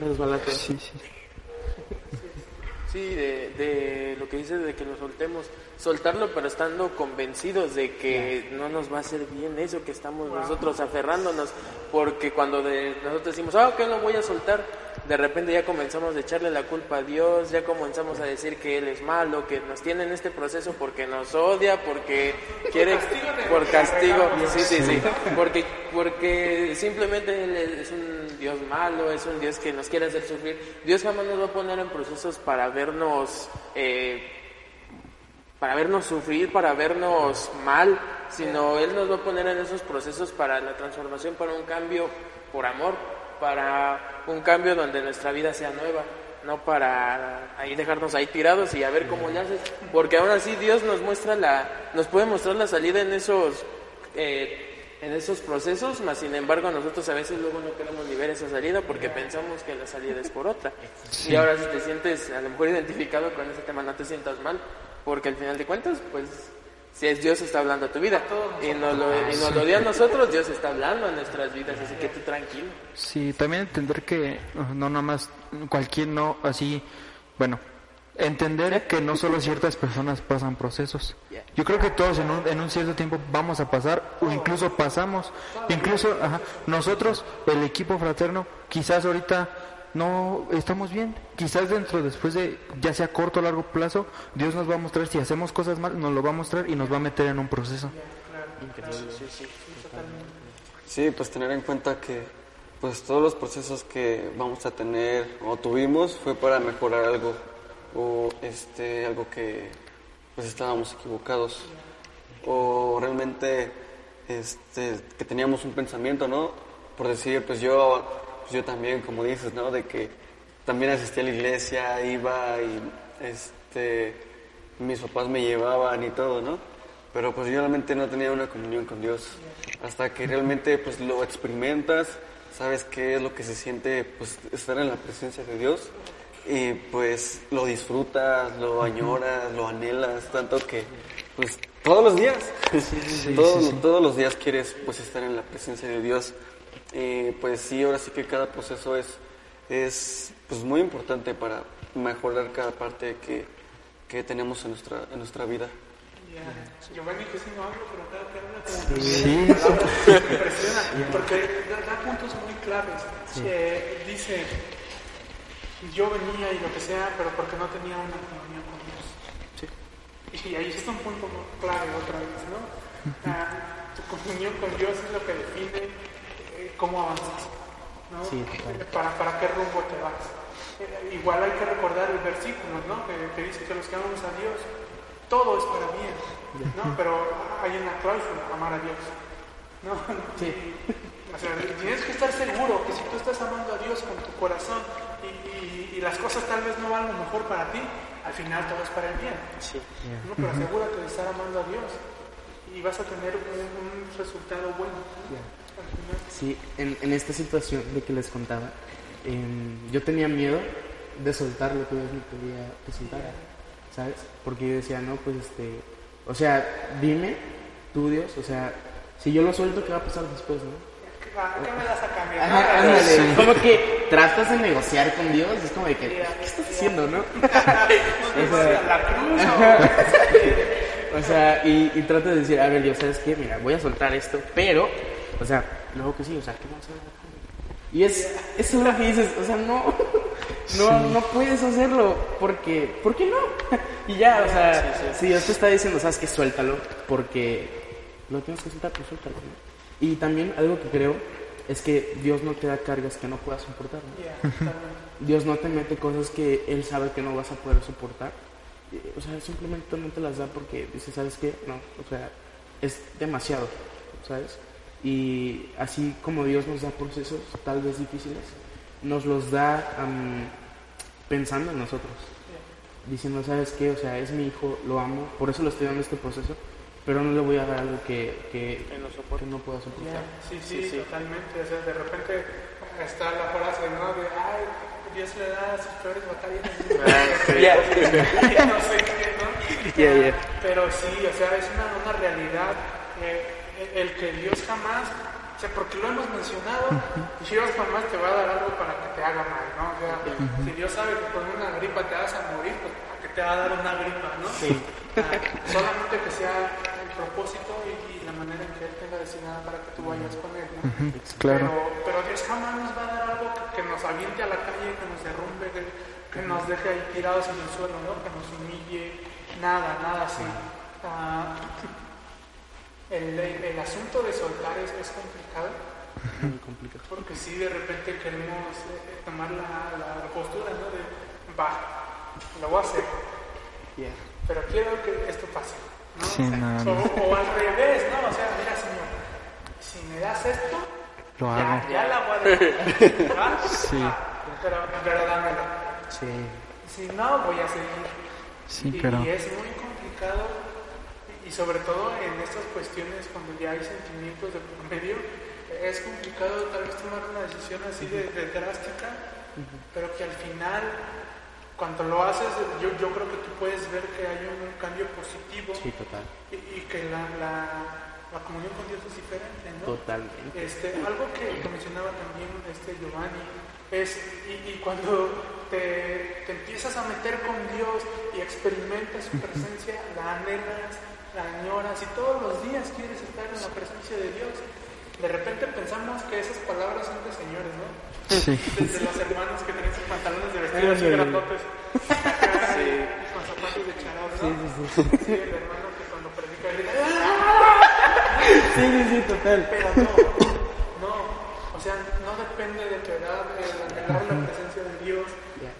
resbalate. Sí, de lo que dices de que lo soltemos, soltarlo pero estando convencidos de que no nos va a hacer bien eso que estamos nosotros aferrándonos, porque cuando nosotros decimos, ok, lo voy a soltar, de repente ya comenzamos a echarle la culpa a Dios, ya comenzamos a decir que Él es malo, que nos tiene en este proceso porque nos odia, porque quiere, por castigo, porque simplemente Él es un Dios malo, es un Dios que nos quiere hacer sufrir. Dios jamás nos va a poner en procesos para vernos sufrir, para vernos mal, sino Él nos va a poner en esos procesos para la transformación, para un cambio por amor, para un cambio donde nuestra vida sea nueva, no para ahí dejarnos ahí tirados y a ver cómo le haces, porque aún así Dios nos puede mostrar la salida en esos procesos, mas sin embargo nosotros a veces luego no queremos ni ver esa salida porque pensamos que la salida es por otra. Y ahora si te sientes a lo mejor identificado con ese tema, no te sientas mal, porque al final de cuentas, pues si es Dios está hablando a tu vida, y nos lo dio a nosotros, Dios está hablando a nuestras vidas, así que tú tranquilo. Sí, también entender que no nada más cualquier no, así, bueno, entender que no solo ciertas personas pasan procesos. Yo creo que todos en un cierto tiempo vamos a pasar, o incluso pasamos, nosotros, el equipo fraterno, quizás ahorita no estamos bien, quizás después de, ya sea corto o largo plazo, Dios nos va a mostrar, si hacemos cosas mal, nos lo va a mostrar y nos va a meter en un proceso. Sí, pues tener en cuenta que pues todos los procesos que vamos a tener o tuvimos fue para mejorar algo, o algo que pues estábamos equivocados, o realmente que teníamos un pensamiento, ¿no? por decir, pues yo también, como dices, ¿no? De que también asistía a la iglesia, iba y mis papás me llevaban y todo, ¿no? Pero pues yo realmente no tenía una comunión con Dios. Hasta que realmente pues lo experimentas, sabes qué es lo que se siente pues estar en la presencia de Dios y pues lo disfrutas, lo añoras, lo anhelas, tanto que pues todos los días, todos los días quieres pues estar en la presencia de Dios. Y pues sí, ahora sí que cada proceso es pues muy importante para mejorar cada parte que tenemos en nuestra vida. Giovanni, que si no hablo, pero cada que habla me impresiona, porque da puntos muy claves. Sí. Dice, yo venía y lo que sea, pero porque no tenía una comunión con Dios. Sí. Y ahí es un punto clave otra vez, ¿no? Tu comunión con Dios es lo que define cómo avanzas, ¿no? Sí, claro. Para qué rumbo te vas. Igual hay que recordar el versículo, ¿no? Que dice que los que amamos a Dios, todo es para bien, ¿no? Pero hay una cláusula, amar a Dios, ¿no? Sí. O sea, tienes que estar seguro que si tú estás amando a Dios con tu corazón y las cosas tal vez no van lo mejor para ti, al final todo es para el bien. Sí. ¿No? Pero asegúrate de estar amando a Dios y vas a tener un resultado bueno, ¿no? Al final. Sí, en esta situación de que les contaba, yo tenía miedo de soltar lo que Dios me podía soltar, ¿sabes? Porque yo decía, no, pues o sea, dime tú, Dios, o sea, si yo lo suelto, ¿qué va a pasar después, no? ¿Qué me vas a cambiar? Ajá, ándale, sí. Como que tratas de negociar con Dios, es como de que, ¿qué estás haciendo, no? O sea, y tratas de decir, a ver, Dios, ¿sabes qué? Mira, voy a soltar esto, pero, o sea, luego que sí, o sea, ¿qué vamos a hacer? Y es lo que dices, o sea, no puedes hacerlo, porque, ¿por qué no? Y ya, o sea, si Dios te está diciendo, sabes que suéltalo, porque lo tienes que soltar, pues suéltalo, ¿no? Y también algo que creo es que Dios no te da cargas que no puedas soportar, ¿no? Dios no te mete cosas que Él sabe que no vas a poder soportar, o sea, simplemente no te las da porque dice, ¿sabes qué? No, o sea, es demasiado, ¿sabes? Y así como Dios nos da procesos tal vez difíciles, nos los da pensando en nosotros, diciendo, ¿sabes qué? O sea, es mi hijo, lo amo, por eso lo estoy dando este proceso, pero no le voy a dar algo que no pueda soportar. Sí, totalmente. O sea, de repente está la frase, ¿no? De, ay, Dios le da sus peores batallas. No sé qué, ¿no? Pero sí, o sea, es una realidad. El que Dios jamás, o sea, porque lo hemos mencionado, Dios jamás te va a dar algo para que te haga mal, ¿no? O sea, si Dios sabe que con una gripa te vas a morir, pues ¿para qué te va a dar una gripa, no? Sí. Solamente que sea el propósito y la manera en que Él tenga designada para que tú vayas con Él, ¿no? Claro. Pero Dios jamás nos va a dar algo que nos aviente a la calle, que nos derrumbe, que nos deje ahí tirados en el suelo, ¿no? Que nos humille, nada así. El asunto de soltar es complicado. Muy complicado. Porque si de repente queremos tomar la postura, ¿no? De, va, lo voy a hacer. Pero quiero que esto pase, ¿no? Sí, o sea, o al revés, ¿no? O sea, mira, Señor, si me das esto, lo hago. Ya la voy a dejar. Sí. Pero dámelo. Sí. Si no, voy a seguir. Sí, y es muy complicado. Y sobre todo en estas cuestiones, cuando ya hay sentimientos de por medio, es complicado tal vez tomar una decisión así de drástica, pero que al final, cuando lo haces, yo creo que tú puedes ver que hay un cambio positivo. Sí, total. Y que la comunión con Dios es diferente, ¿no? Totalmente. Algo que mencionaba también Giovanni es, y cuando te empiezas a meter con Dios y experimentas su presencia, la anhelas, la añoras y todos los días quieres estar en la presencia de Dios. De repente pensamos que esas palabras son de señores, ¿no? Sí. Desde los hermanos que tienen sus pantalones de vestir así grandotes, con zapatos de charol, ¿no? Sí, el hermano que cuando predica grita, sí, total. Pero no, o sea, no depende de tu edad, anhelar la presencia de Dios,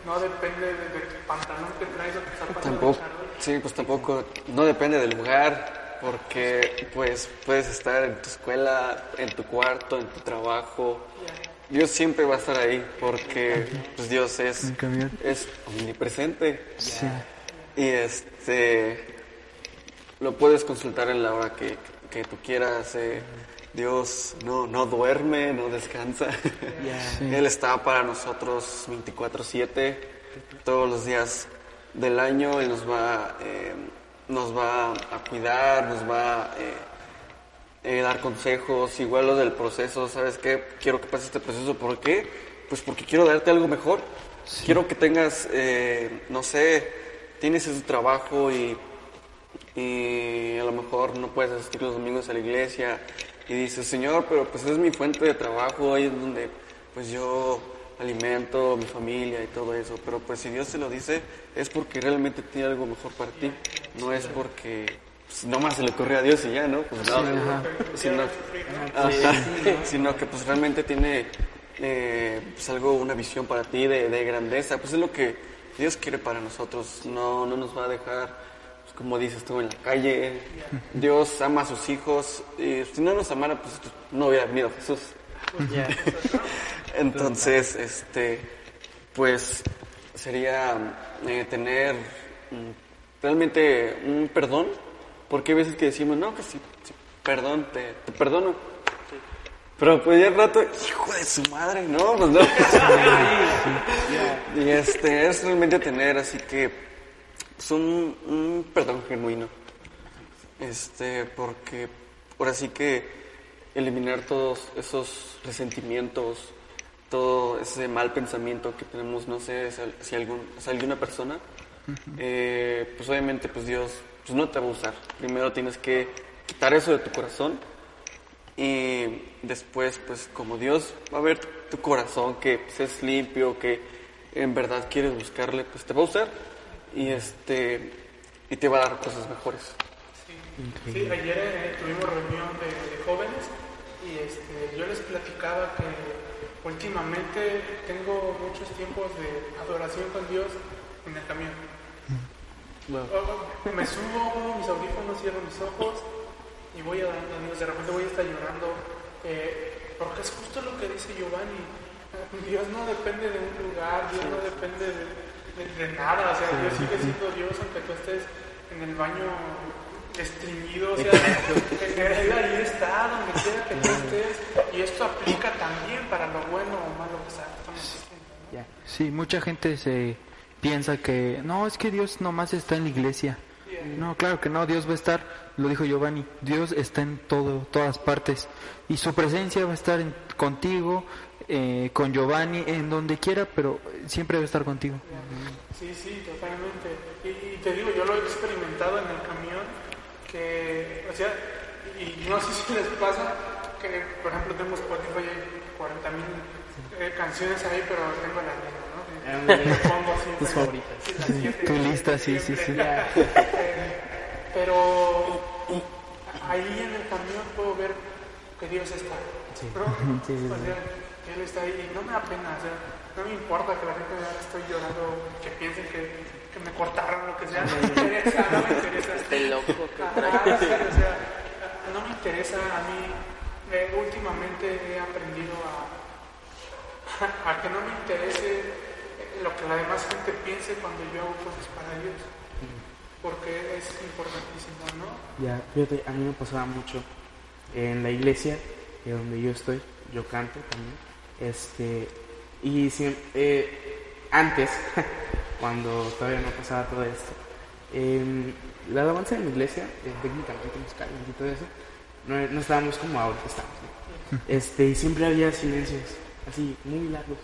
no depende de tu pantalón que traes o tus zapatos de charol. Sí, pues tampoco, no depende del lugar, porque pues puedes estar en tu escuela, en tu cuarto, en tu trabajo. Dios siempre va a estar ahí porque pues, Dios es omnipresente. Sí. Y lo puedes consultar en la hora que tú quieras. Dios no duerme, no descansa. Sí. Él está para nosotros 24/7, todos los días del año. Él nos va a cuidar, nos va a dar consejos. Igual lo del proceso, ¿sabes qué? Quiero que pases este proceso. ¿Por qué? Pues porque quiero darte algo mejor. Sí. Quiero que tengas, tienes ese trabajo y a lo mejor no puedes asistir los domingos a la iglesia. Y dices, Señor, pero pues es mi fuente de trabajo, ahí es donde pues yo alimento a mi familia y todo eso. Pero pues si Dios te lo dice, es porque realmente tiene algo mejor para ti. No es porque pues, nomás se le ocurre a Dios y ya, ¿no? Pues no, sino que pues realmente tiene pues algo, una visión para ti de grandeza. Pues es lo que Dios quiere para nosotros, no nos va a dejar... Como dices tú, en la calle. Dios ama a sus hijos. Y si no nos amara, pues no hubiera venido Jesús. Entonces, pues sería tener realmente un perdón. Porque hay veces que decimos, no, que sí perdón, te perdono. Pero pues ya al rato, hijo de su madre, no, pues no. Y es realmente tener, así que... Es un perdón genuino, porque ahora sí que eliminar todos esos resentimientos, todo ese mal pensamiento que tenemos, no sé, hacia alguna persona, pues obviamente pues Dios pues no te va a usar. Primero tienes que quitar eso de tu corazón y después pues como Dios va a ver tu corazón que pues, es limpio, que en verdad quieres buscarle, pues te va a usar. Y te va a dar cosas mejores. Sí, ayer tuvimos reunión de jóvenes y yo les platicaba que últimamente tengo muchos tiempos de adoración con Dios en el camión. Me subo, pongo mis audífonos, cierro mis ojos y voy adorando a Dios. De repente voy a estar llorando porque es justo lo que dice Giovanni. Dios no depende de un lugar, Dios no depende de nada, o sea, Dios sigue siendo Dios aunque tú estés en el baño estreñido, o sea, Él ahí está, donde quiera que tú estés, y esto aplica también para lo bueno o malo que estamos haciendo. Sí, mucha gente se piensa que, no, es que Dios nomás está en la iglesia. No, claro que no, Dios va a estar, lo dijo Giovanni, Dios está en todas partes, y su presencia va a estar contigo, con Giovanni, en donde quiera, pero siempre va a estar contigo. Sí, totalmente. Y te digo, yo lo he experimentado en el camión, que, o sea, y no sé si les pasa, que por ejemplo tenemos 40,000 canciones ahí, pero tengo la misma, ¿no? Tus favoritas. Tu lista, sí. Pero ahí en el camión puedo ver que Dios está. Sí. O sea, Él está ahí y no me da pena, o sea, no me importa que la gente vea que estoy llorando, que piensen que me cortaron, lo que sea, no me interesa. Este loco que traes. O sea, no me interesa a mí. Últimamente he aprendido a que no me interese lo que la demás gente piense cuando yo hago cosas para ellos, porque es importantísimo, ¿no? Ya, fíjate, a mí me pasaba mucho en la iglesia, donde yo estoy, yo canto también, y antes, cuando todavía no pasaba todo esto, la alabanza de mi iglesia, técnicamente musical y todo eso, no estábamos como ahora estamos, ¿no? Y siempre había silencios, así, muy largos,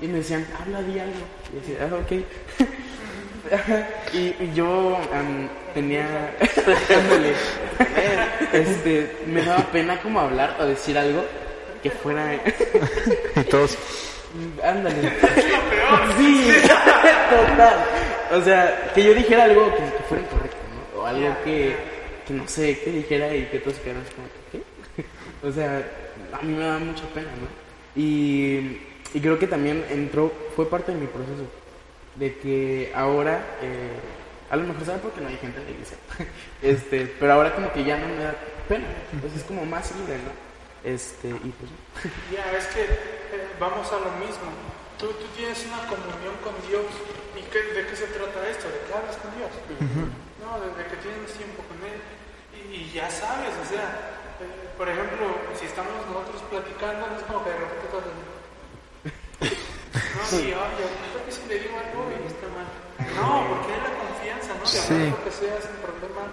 y me decían, habla de algo, y decía, ok, y yo tenía, me daba pena como hablar o decir algo, que fuera y todos ándale sí total, o sea que yo dijera algo que fuera incorrecto, ¿no? O algo que no sé que dijera y que todos quedaran como ¿qué? O sea, a mí me da mucha pena, ¿no? Y creo que también fue parte de mi proceso de que ahora A lo mejor saben porque no hay gente en la iglesia. Pero ahora como que ya no me da pena. Entonces es como más libre, ¿no? Y pues... Ya, es que vamos a lo mismo. Tú tienes una comunión con Dios. ¿Y de qué se trata esto? ¿De qué hablas con Dios? Uh-huh. No, desde que tienes tiempo con Él. Y ya sabes, o sea, por ejemplo, si estamos nosotros platicando, no es como que de repente todo el... No, sí, obvio, creo que si le digo algo y está mal. No, porque hay la confianza, ¿no? De hablar lo que sea sin problema,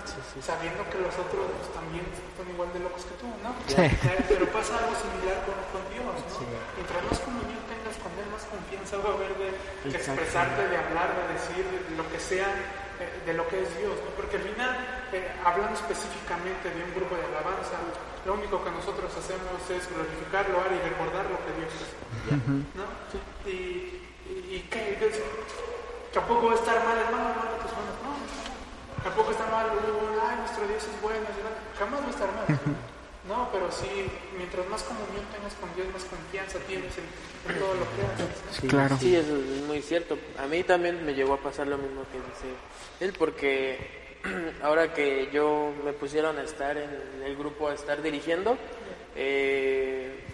sabiendo que los otros también son igual de locos que tú, ¿no? Sí. Pero pasa algo similar con Dios, ¿no? Sí. Mientras más comunión tengas con Él, más confianza va a haber de expresarte, de hablar, de decir, de lo que sea, de lo que es Dios, ¿no? Porque al final, hablando específicamente de un grupo de alabanza, lo único que nosotros hacemos es glorificar, loar y recordar lo que Dios es, ¿no? Y que tampoco va a estar mal, hermano, hermano, tus manos, no, tampoco está mal, ay, nuestro Dios es bueno, jamás va a estar mal, no, pero sí, mientras más comunión tengas con Dios, más confianza tienes en todo lo que haces, ¿no? Claro. Sí, eso es muy cierto. A mí también me llegó a pasar lo mismo que dice él, porque ahora que yo me pusieron a estar en el grupo, a estar dirigiendo,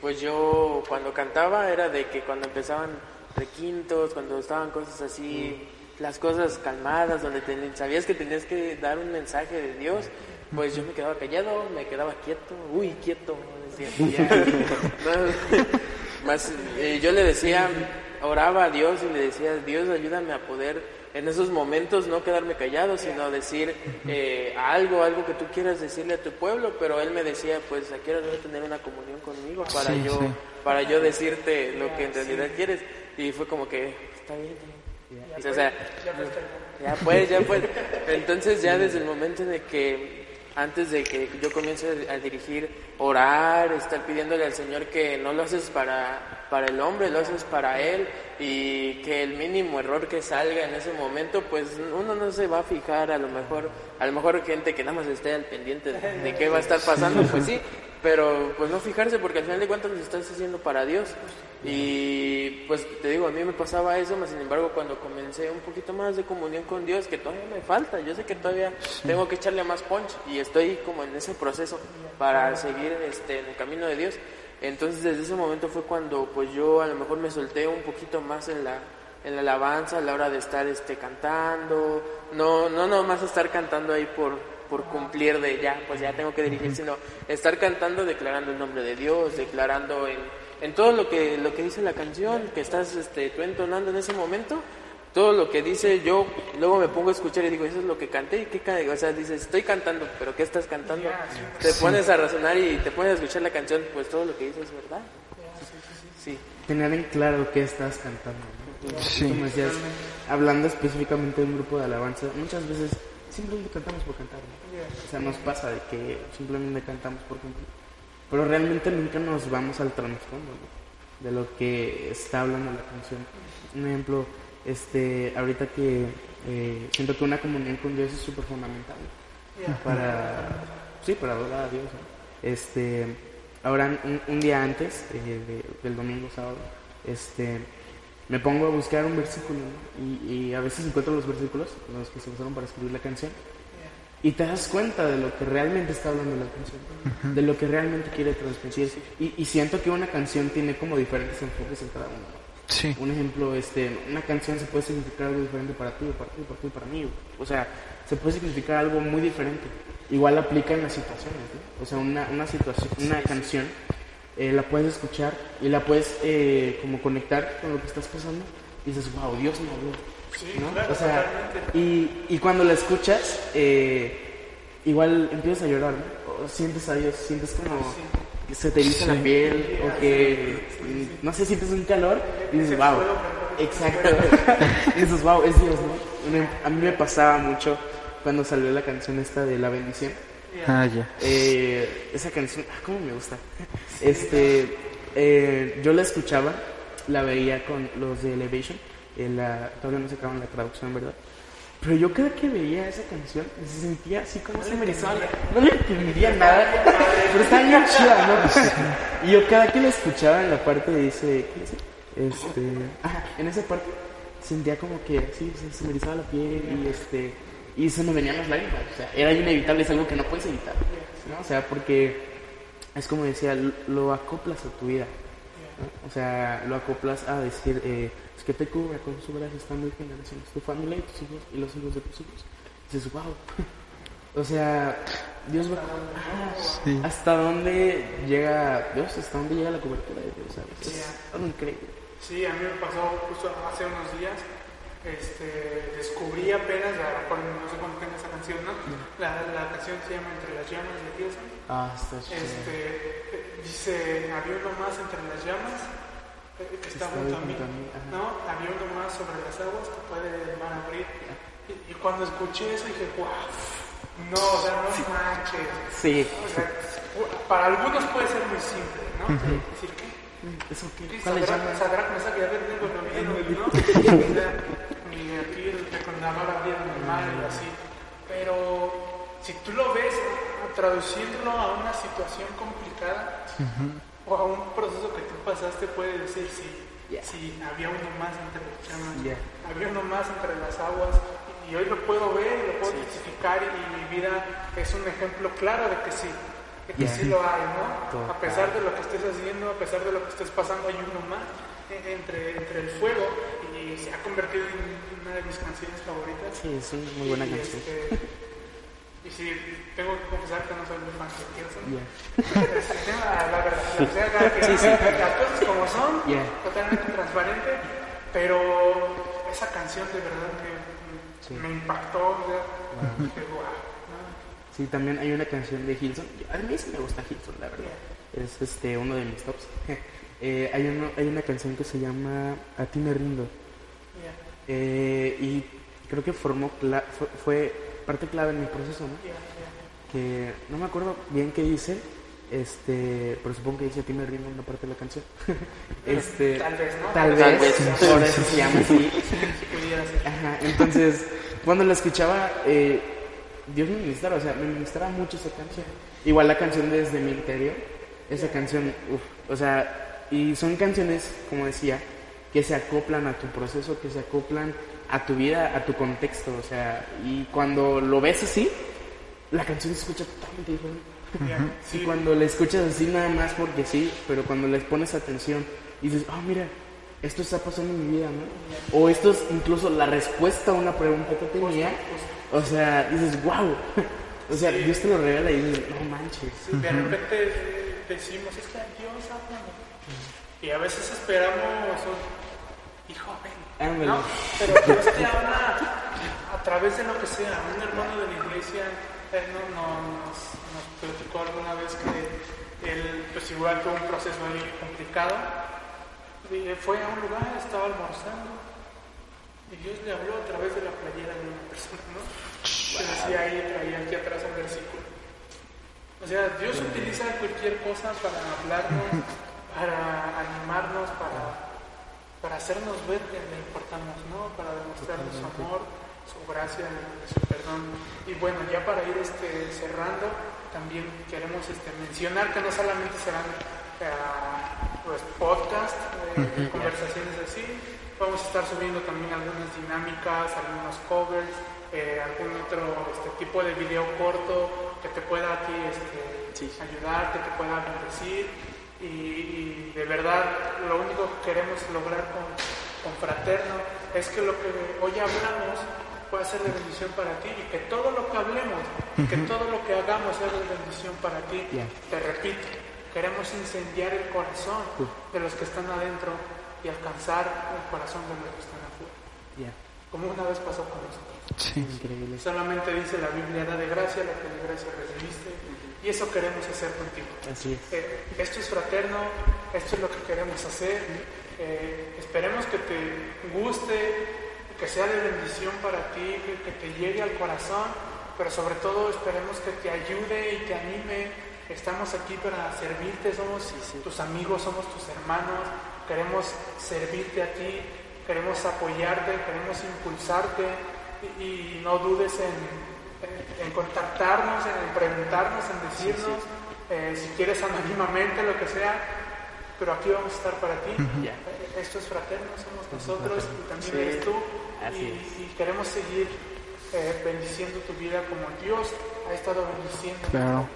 pues yo cuando cantaba era de que cuando empezaban requintos, cuando estaban cosas así, las cosas calmadas, donde sabías que tenías que dar un mensaje de Dios, pues yo me quedaba callado, me quedaba quieto, uy, quieto, decía, no, más, yo le decía, oraba a Dios y le decía, Dios, ayúdame a poder... en esos momentos no quedarme callado, sino decir algo que tú quieras decirle a tu pueblo. Pero él me decía, pues aquí ahora vas a tener una comunión conmigo para para yo decirte lo que en realidad quieres. Y fue como que, está bien, o sea, ya pues. Entonces ya desde el momento de que, antes de que yo comience a dirigir, orar, estar pidiéndole al Señor que no lo haces para el hombre, lo haces para Él, y que el mínimo error que salga en ese momento, pues uno no se va a fijar, a lo mejor gente que nada más esté al pendiente de qué va a estar pasando, pues sí, pero pues no fijarse, porque al final de cuentas lo estás haciendo para Dios. Y pues te digo, a mí me pasaba eso, mas sin embargo cuando comencé un poquito más de comunión con Dios, que todavía me falta, yo sé que todavía tengo que echarle más punch, y estoy como en ese proceso para seguir en el camino de Dios. Entonces desde ese momento fue cuando pues yo a lo mejor me solté un poquito más en la alabanza, a la hora de estar cantando, no nomás estar cantando ahí por cumplir de ya, pues ya tengo que dirigir, sino estar cantando, declarando el nombre de Dios, declarando en todo lo que dice la canción que estás tú entonando en ese momento, todo lo que dice. Yo luego me pongo a escuchar y digo, eso es lo que canté, o sea, dices, estoy cantando, pero ¿qué estás cantando? Te pones a razonar y te pones a escuchar la canción, pues todo lo que dices es verdad. Sí. Tener en claro qué estás cantando, ¿no? Como decías, hablando específicamente de un grupo de alabanza, muchas veces simplemente cantamos por cantar, ¿no? O sea, nos pasa de que simplemente cantamos por cumplir, pero realmente nunca nos vamos al trasfondo, ¿no? De lo que está hablando la canción. Un ejemplo, ahorita que siento que una comunión con Dios es súper fundamental, ¿no? Para adorar a Dios, ¿no? Ahora un día antes del domingo, sábado, me pongo a buscar un versículo, ¿no? y a veces encuentro los versículos, los que se usaron para escribir la canción, y te das cuenta de lo que realmente está hablando la canción, de lo que realmente quiere transmitir. Y siento que una canción tiene como diferentes enfoques en cada uno. Sí. Un ejemplo, una canción se puede significar algo diferente para ti, para ti, para ti, para mí. O sea, se puede significar algo muy diferente. Igual aplica en las situaciones, ¿no? O sea, una situación, una canción, la puedes escuchar y la puedes como conectar con lo que estás pasando. Y dices, wow, Dios me habló. Sí, ¿no? Claro, o sea, y cuando la escuchas, igual empiezas a llorar, ¿no? O sientes a Dios, sientes como que se te eriza la piel, o que no sé, sientes un calor y dices, wow, exacto. Y dices, wow, es Dios, ¿no? A mí me pasaba mucho cuando salió la canción esta de La Bendición. Esa canción, cómo me gusta. Yo la escuchaba, la veía con los de Elevation. Todavía no se acaba la traducción, ¿verdad? Pero yo cada que veía esa canción se sentía así como se merecía. No le entendería nada, pero está bien chida, ¿no? Y yo cada que la escuchaba en la parte dice, ¿qué dice? En esa parte sentía como que así se me erizaba la piel, y y se me venían las lágrimas, o sea, era inevitable, es algo que no puedes evitar, ¿no? O sea, porque es como decía, lo acoplas a tu vida, ¿no? O sea, lo acoplas a decir, es que te cubra con su brazo estas nuevas generaciones, tu familia y tus hijos y los hijos de tus hijos. Y dices, wow, o sea, Dios, sí. ¿Hasta dónde llega Dios? ¿Hasta dónde llega la cobertura de Dios? ¿Sabes? Sí, es algo increíble. Sí, a mí me pasó justo hace unos días, descubrí apenas, no sé cuándo tenga esa canción, ¿no? La canción se llama Entre las Llamas de Hilton. Ah, está chido. Dice, había uno más entre las llamas que está junto a mí, ¿no? Había uno más sobre las aguas que puede el mar abrir. Y cuando escuché eso dije, wow, no, o sea, no manches. Sí. O sea, para algunos puede ser muy simple, ¿no? Uh-huh. Es decir, ¿qué? ¿Eso qué? ¿Sabrá que me saque de ver con lo mismo, no? O sea, ni aquí con la mala vida normal y así. Pero si tú lo ves, traducirlo a una situación complicada, uh-huh, o a un proceso que tú pasaste, puedes decir, sí, había uno más entre las llamas, había uno más entre las aguas. Y hoy lo puedo ver, lo puedo testificar, y mi vida es un ejemplo claro de que sí lo hay, ¿no? Total. A pesar de lo que estés haciendo, a pesar de lo que estés pasando, hay uno más entre el fuego, y se ha convertido en una de mis canciones favoritas. Sí, es una muy buena canción. Y sí, tengo que confesar que no soy muy fan de Hilton. La verdad, o sea, las cosas como son, totalmente transparente, pero esa canción de verdad que... Sí. Me impactó, wow. Sí, también hay una canción de Hilton. A mí sí me gusta Hilton, la verdad. Es uno de mis tops. Hay una canción que se llama A ti me rindo. Y creo que fue parte clave en mi proceso, ¿no? Que no me acuerdo bien qué dice, pero supongo que dice A ti me rindo en una parte de la canción. Tal vez, ¿no? Tal vez. Por eso se llama así. Ajá, entonces cuando la escuchaba, Dios me ministraba, o sea, me ministraba mucho esa canción. Igual la canción Desde mi interior, esa canción, o sea, y son canciones, como decía, que se acoplan a tu proceso, que se acoplan a tu vida, a tu contexto, o sea, y cuando lo ves así, la canción se escucha totalmente diferente. Y cuando la escuchas así nada más porque sí, pero cuando les pones atención y dices, ah, mira, esto está pasando en mi vida, ¿no? O esto es incluso la respuesta a una pregunta que tenía. O sea, dices, wow. O sea, Dios te lo revela y dices, no manches. Sí, de repente decimos, es que Dios habla. Y a veces esperamos, hijo, ven, ¿no? Pero Dios te habla a través de lo que sea. Un hermano de la iglesia nos platicó alguna vez que él, pues igual tuvo un proceso ahí complicado. Fue a un lugar, estaba almorzando y Dios le habló a través de la playera de una persona, ¿no? Que decía ahí, traía aquí atrás un versículo. O sea, Dios utiliza cualquier cosa para hablarnos, para animarnos, para hacernos ver que le importamos, ¿no? Para demostrarnos su amor, su gracia, su perdón. Y bueno, ya para ir cerrando, también queremos mencionar que no solamente serán... podcast, conversaciones así. Vamos a estar subiendo también algunas dinámicas, algunos covers, algún otro tipo de video corto que te pueda a ti ayudar, que te pueda bendecir, y de verdad lo único que queremos lograr con Fraterno es que lo que hoy hablamos pueda ser de bendición para ti, y que todo lo que hablemos, que todo lo que hagamos sea de bendición para ti. Te repito, queremos incendiar el corazón de los que están adentro y alcanzar el corazón de los que están afuera. Como una vez pasó con nosotros. Sí, increíble. Solamente dice la Biblia, da de gracia lo que de gracia recibiste. Y eso queremos hacer contigo. Así es. Esto es Fraterno, esto es lo que queremos hacer. Esperemos que te guste, que sea de bendición para ti, que te llegue al corazón, pero sobre todo esperemos que te ayude y te anime. Estamos aquí para servirte, somos tus amigos, somos tus hermanos, queremos servirte a ti, queremos apoyarte, queremos impulsarte, y no dudes en contactarnos, en preguntarnos, en decirnos, si quieres anónimamente, lo que sea, pero aquí vamos a estar para ti. Esto es Fraterno, somos nosotros, y también eres tú, y queremos seguir bendiciendo tu vida como Dios ha estado bendiciendo. Claro.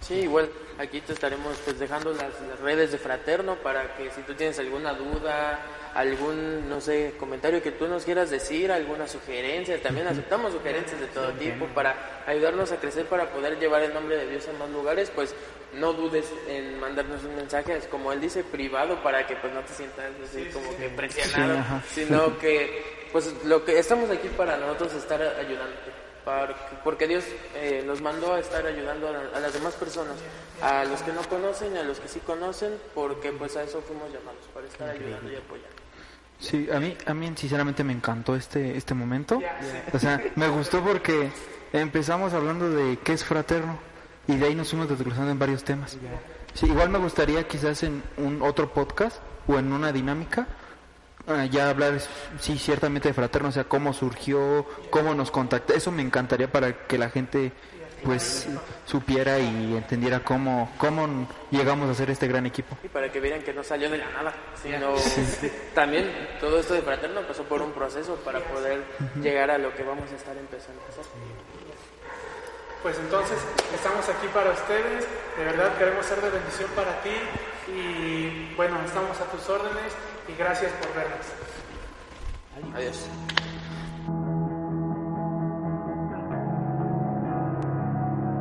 Sí, igual aquí te estaremos pues dejando las redes de Fraterno para que si tú tienes alguna duda, algún, no sé, comentario que tú nos quieras decir, alguna sugerencia, también aceptamos sugerencias de todo tipo para ayudarnos a crecer, para poder llevar el nombre de Dios a más lugares, pues no dudes en mandarnos un mensaje, es como él dice, privado, para que pues no te sientas así como que presionado, sino que pues lo que estamos aquí para nosotros es estar ayudándote. Porque Dios nos mandó a estar ayudando a las demás personas, a los que no conocen, a los que sí conocen, porque pues a eso fuimos llamados, para estar ayudando y apoyando. Sí, a mí sinceramente me encantó este momento, o sea, me gustó porque empezamos hablando de qué es Fraterno y de ahí nos fuimos desglosando en varios temas. Sí, igual me gustaría quizás en un otro podcast o en una dinámica ya hablar, sí, ciertamente de Fraterno, o sea, cómo surgió, cómo nos contactó. Eso me encantaría para que la gente, pues, supiera y entendiera cómo llegamos a ser este gran equipo. Y para que vieran que no salió de la nada, sino también todo esto de Fraterno pasó por un proceso para poder llegar a lo que vamos a estar empezando a hacer. Pues entonces, estamos aquí para ustedes, de verdad queremos ser de bendición para ti y, bueno, estamos a tus órdenes. Y gracias por vernos. Adiós.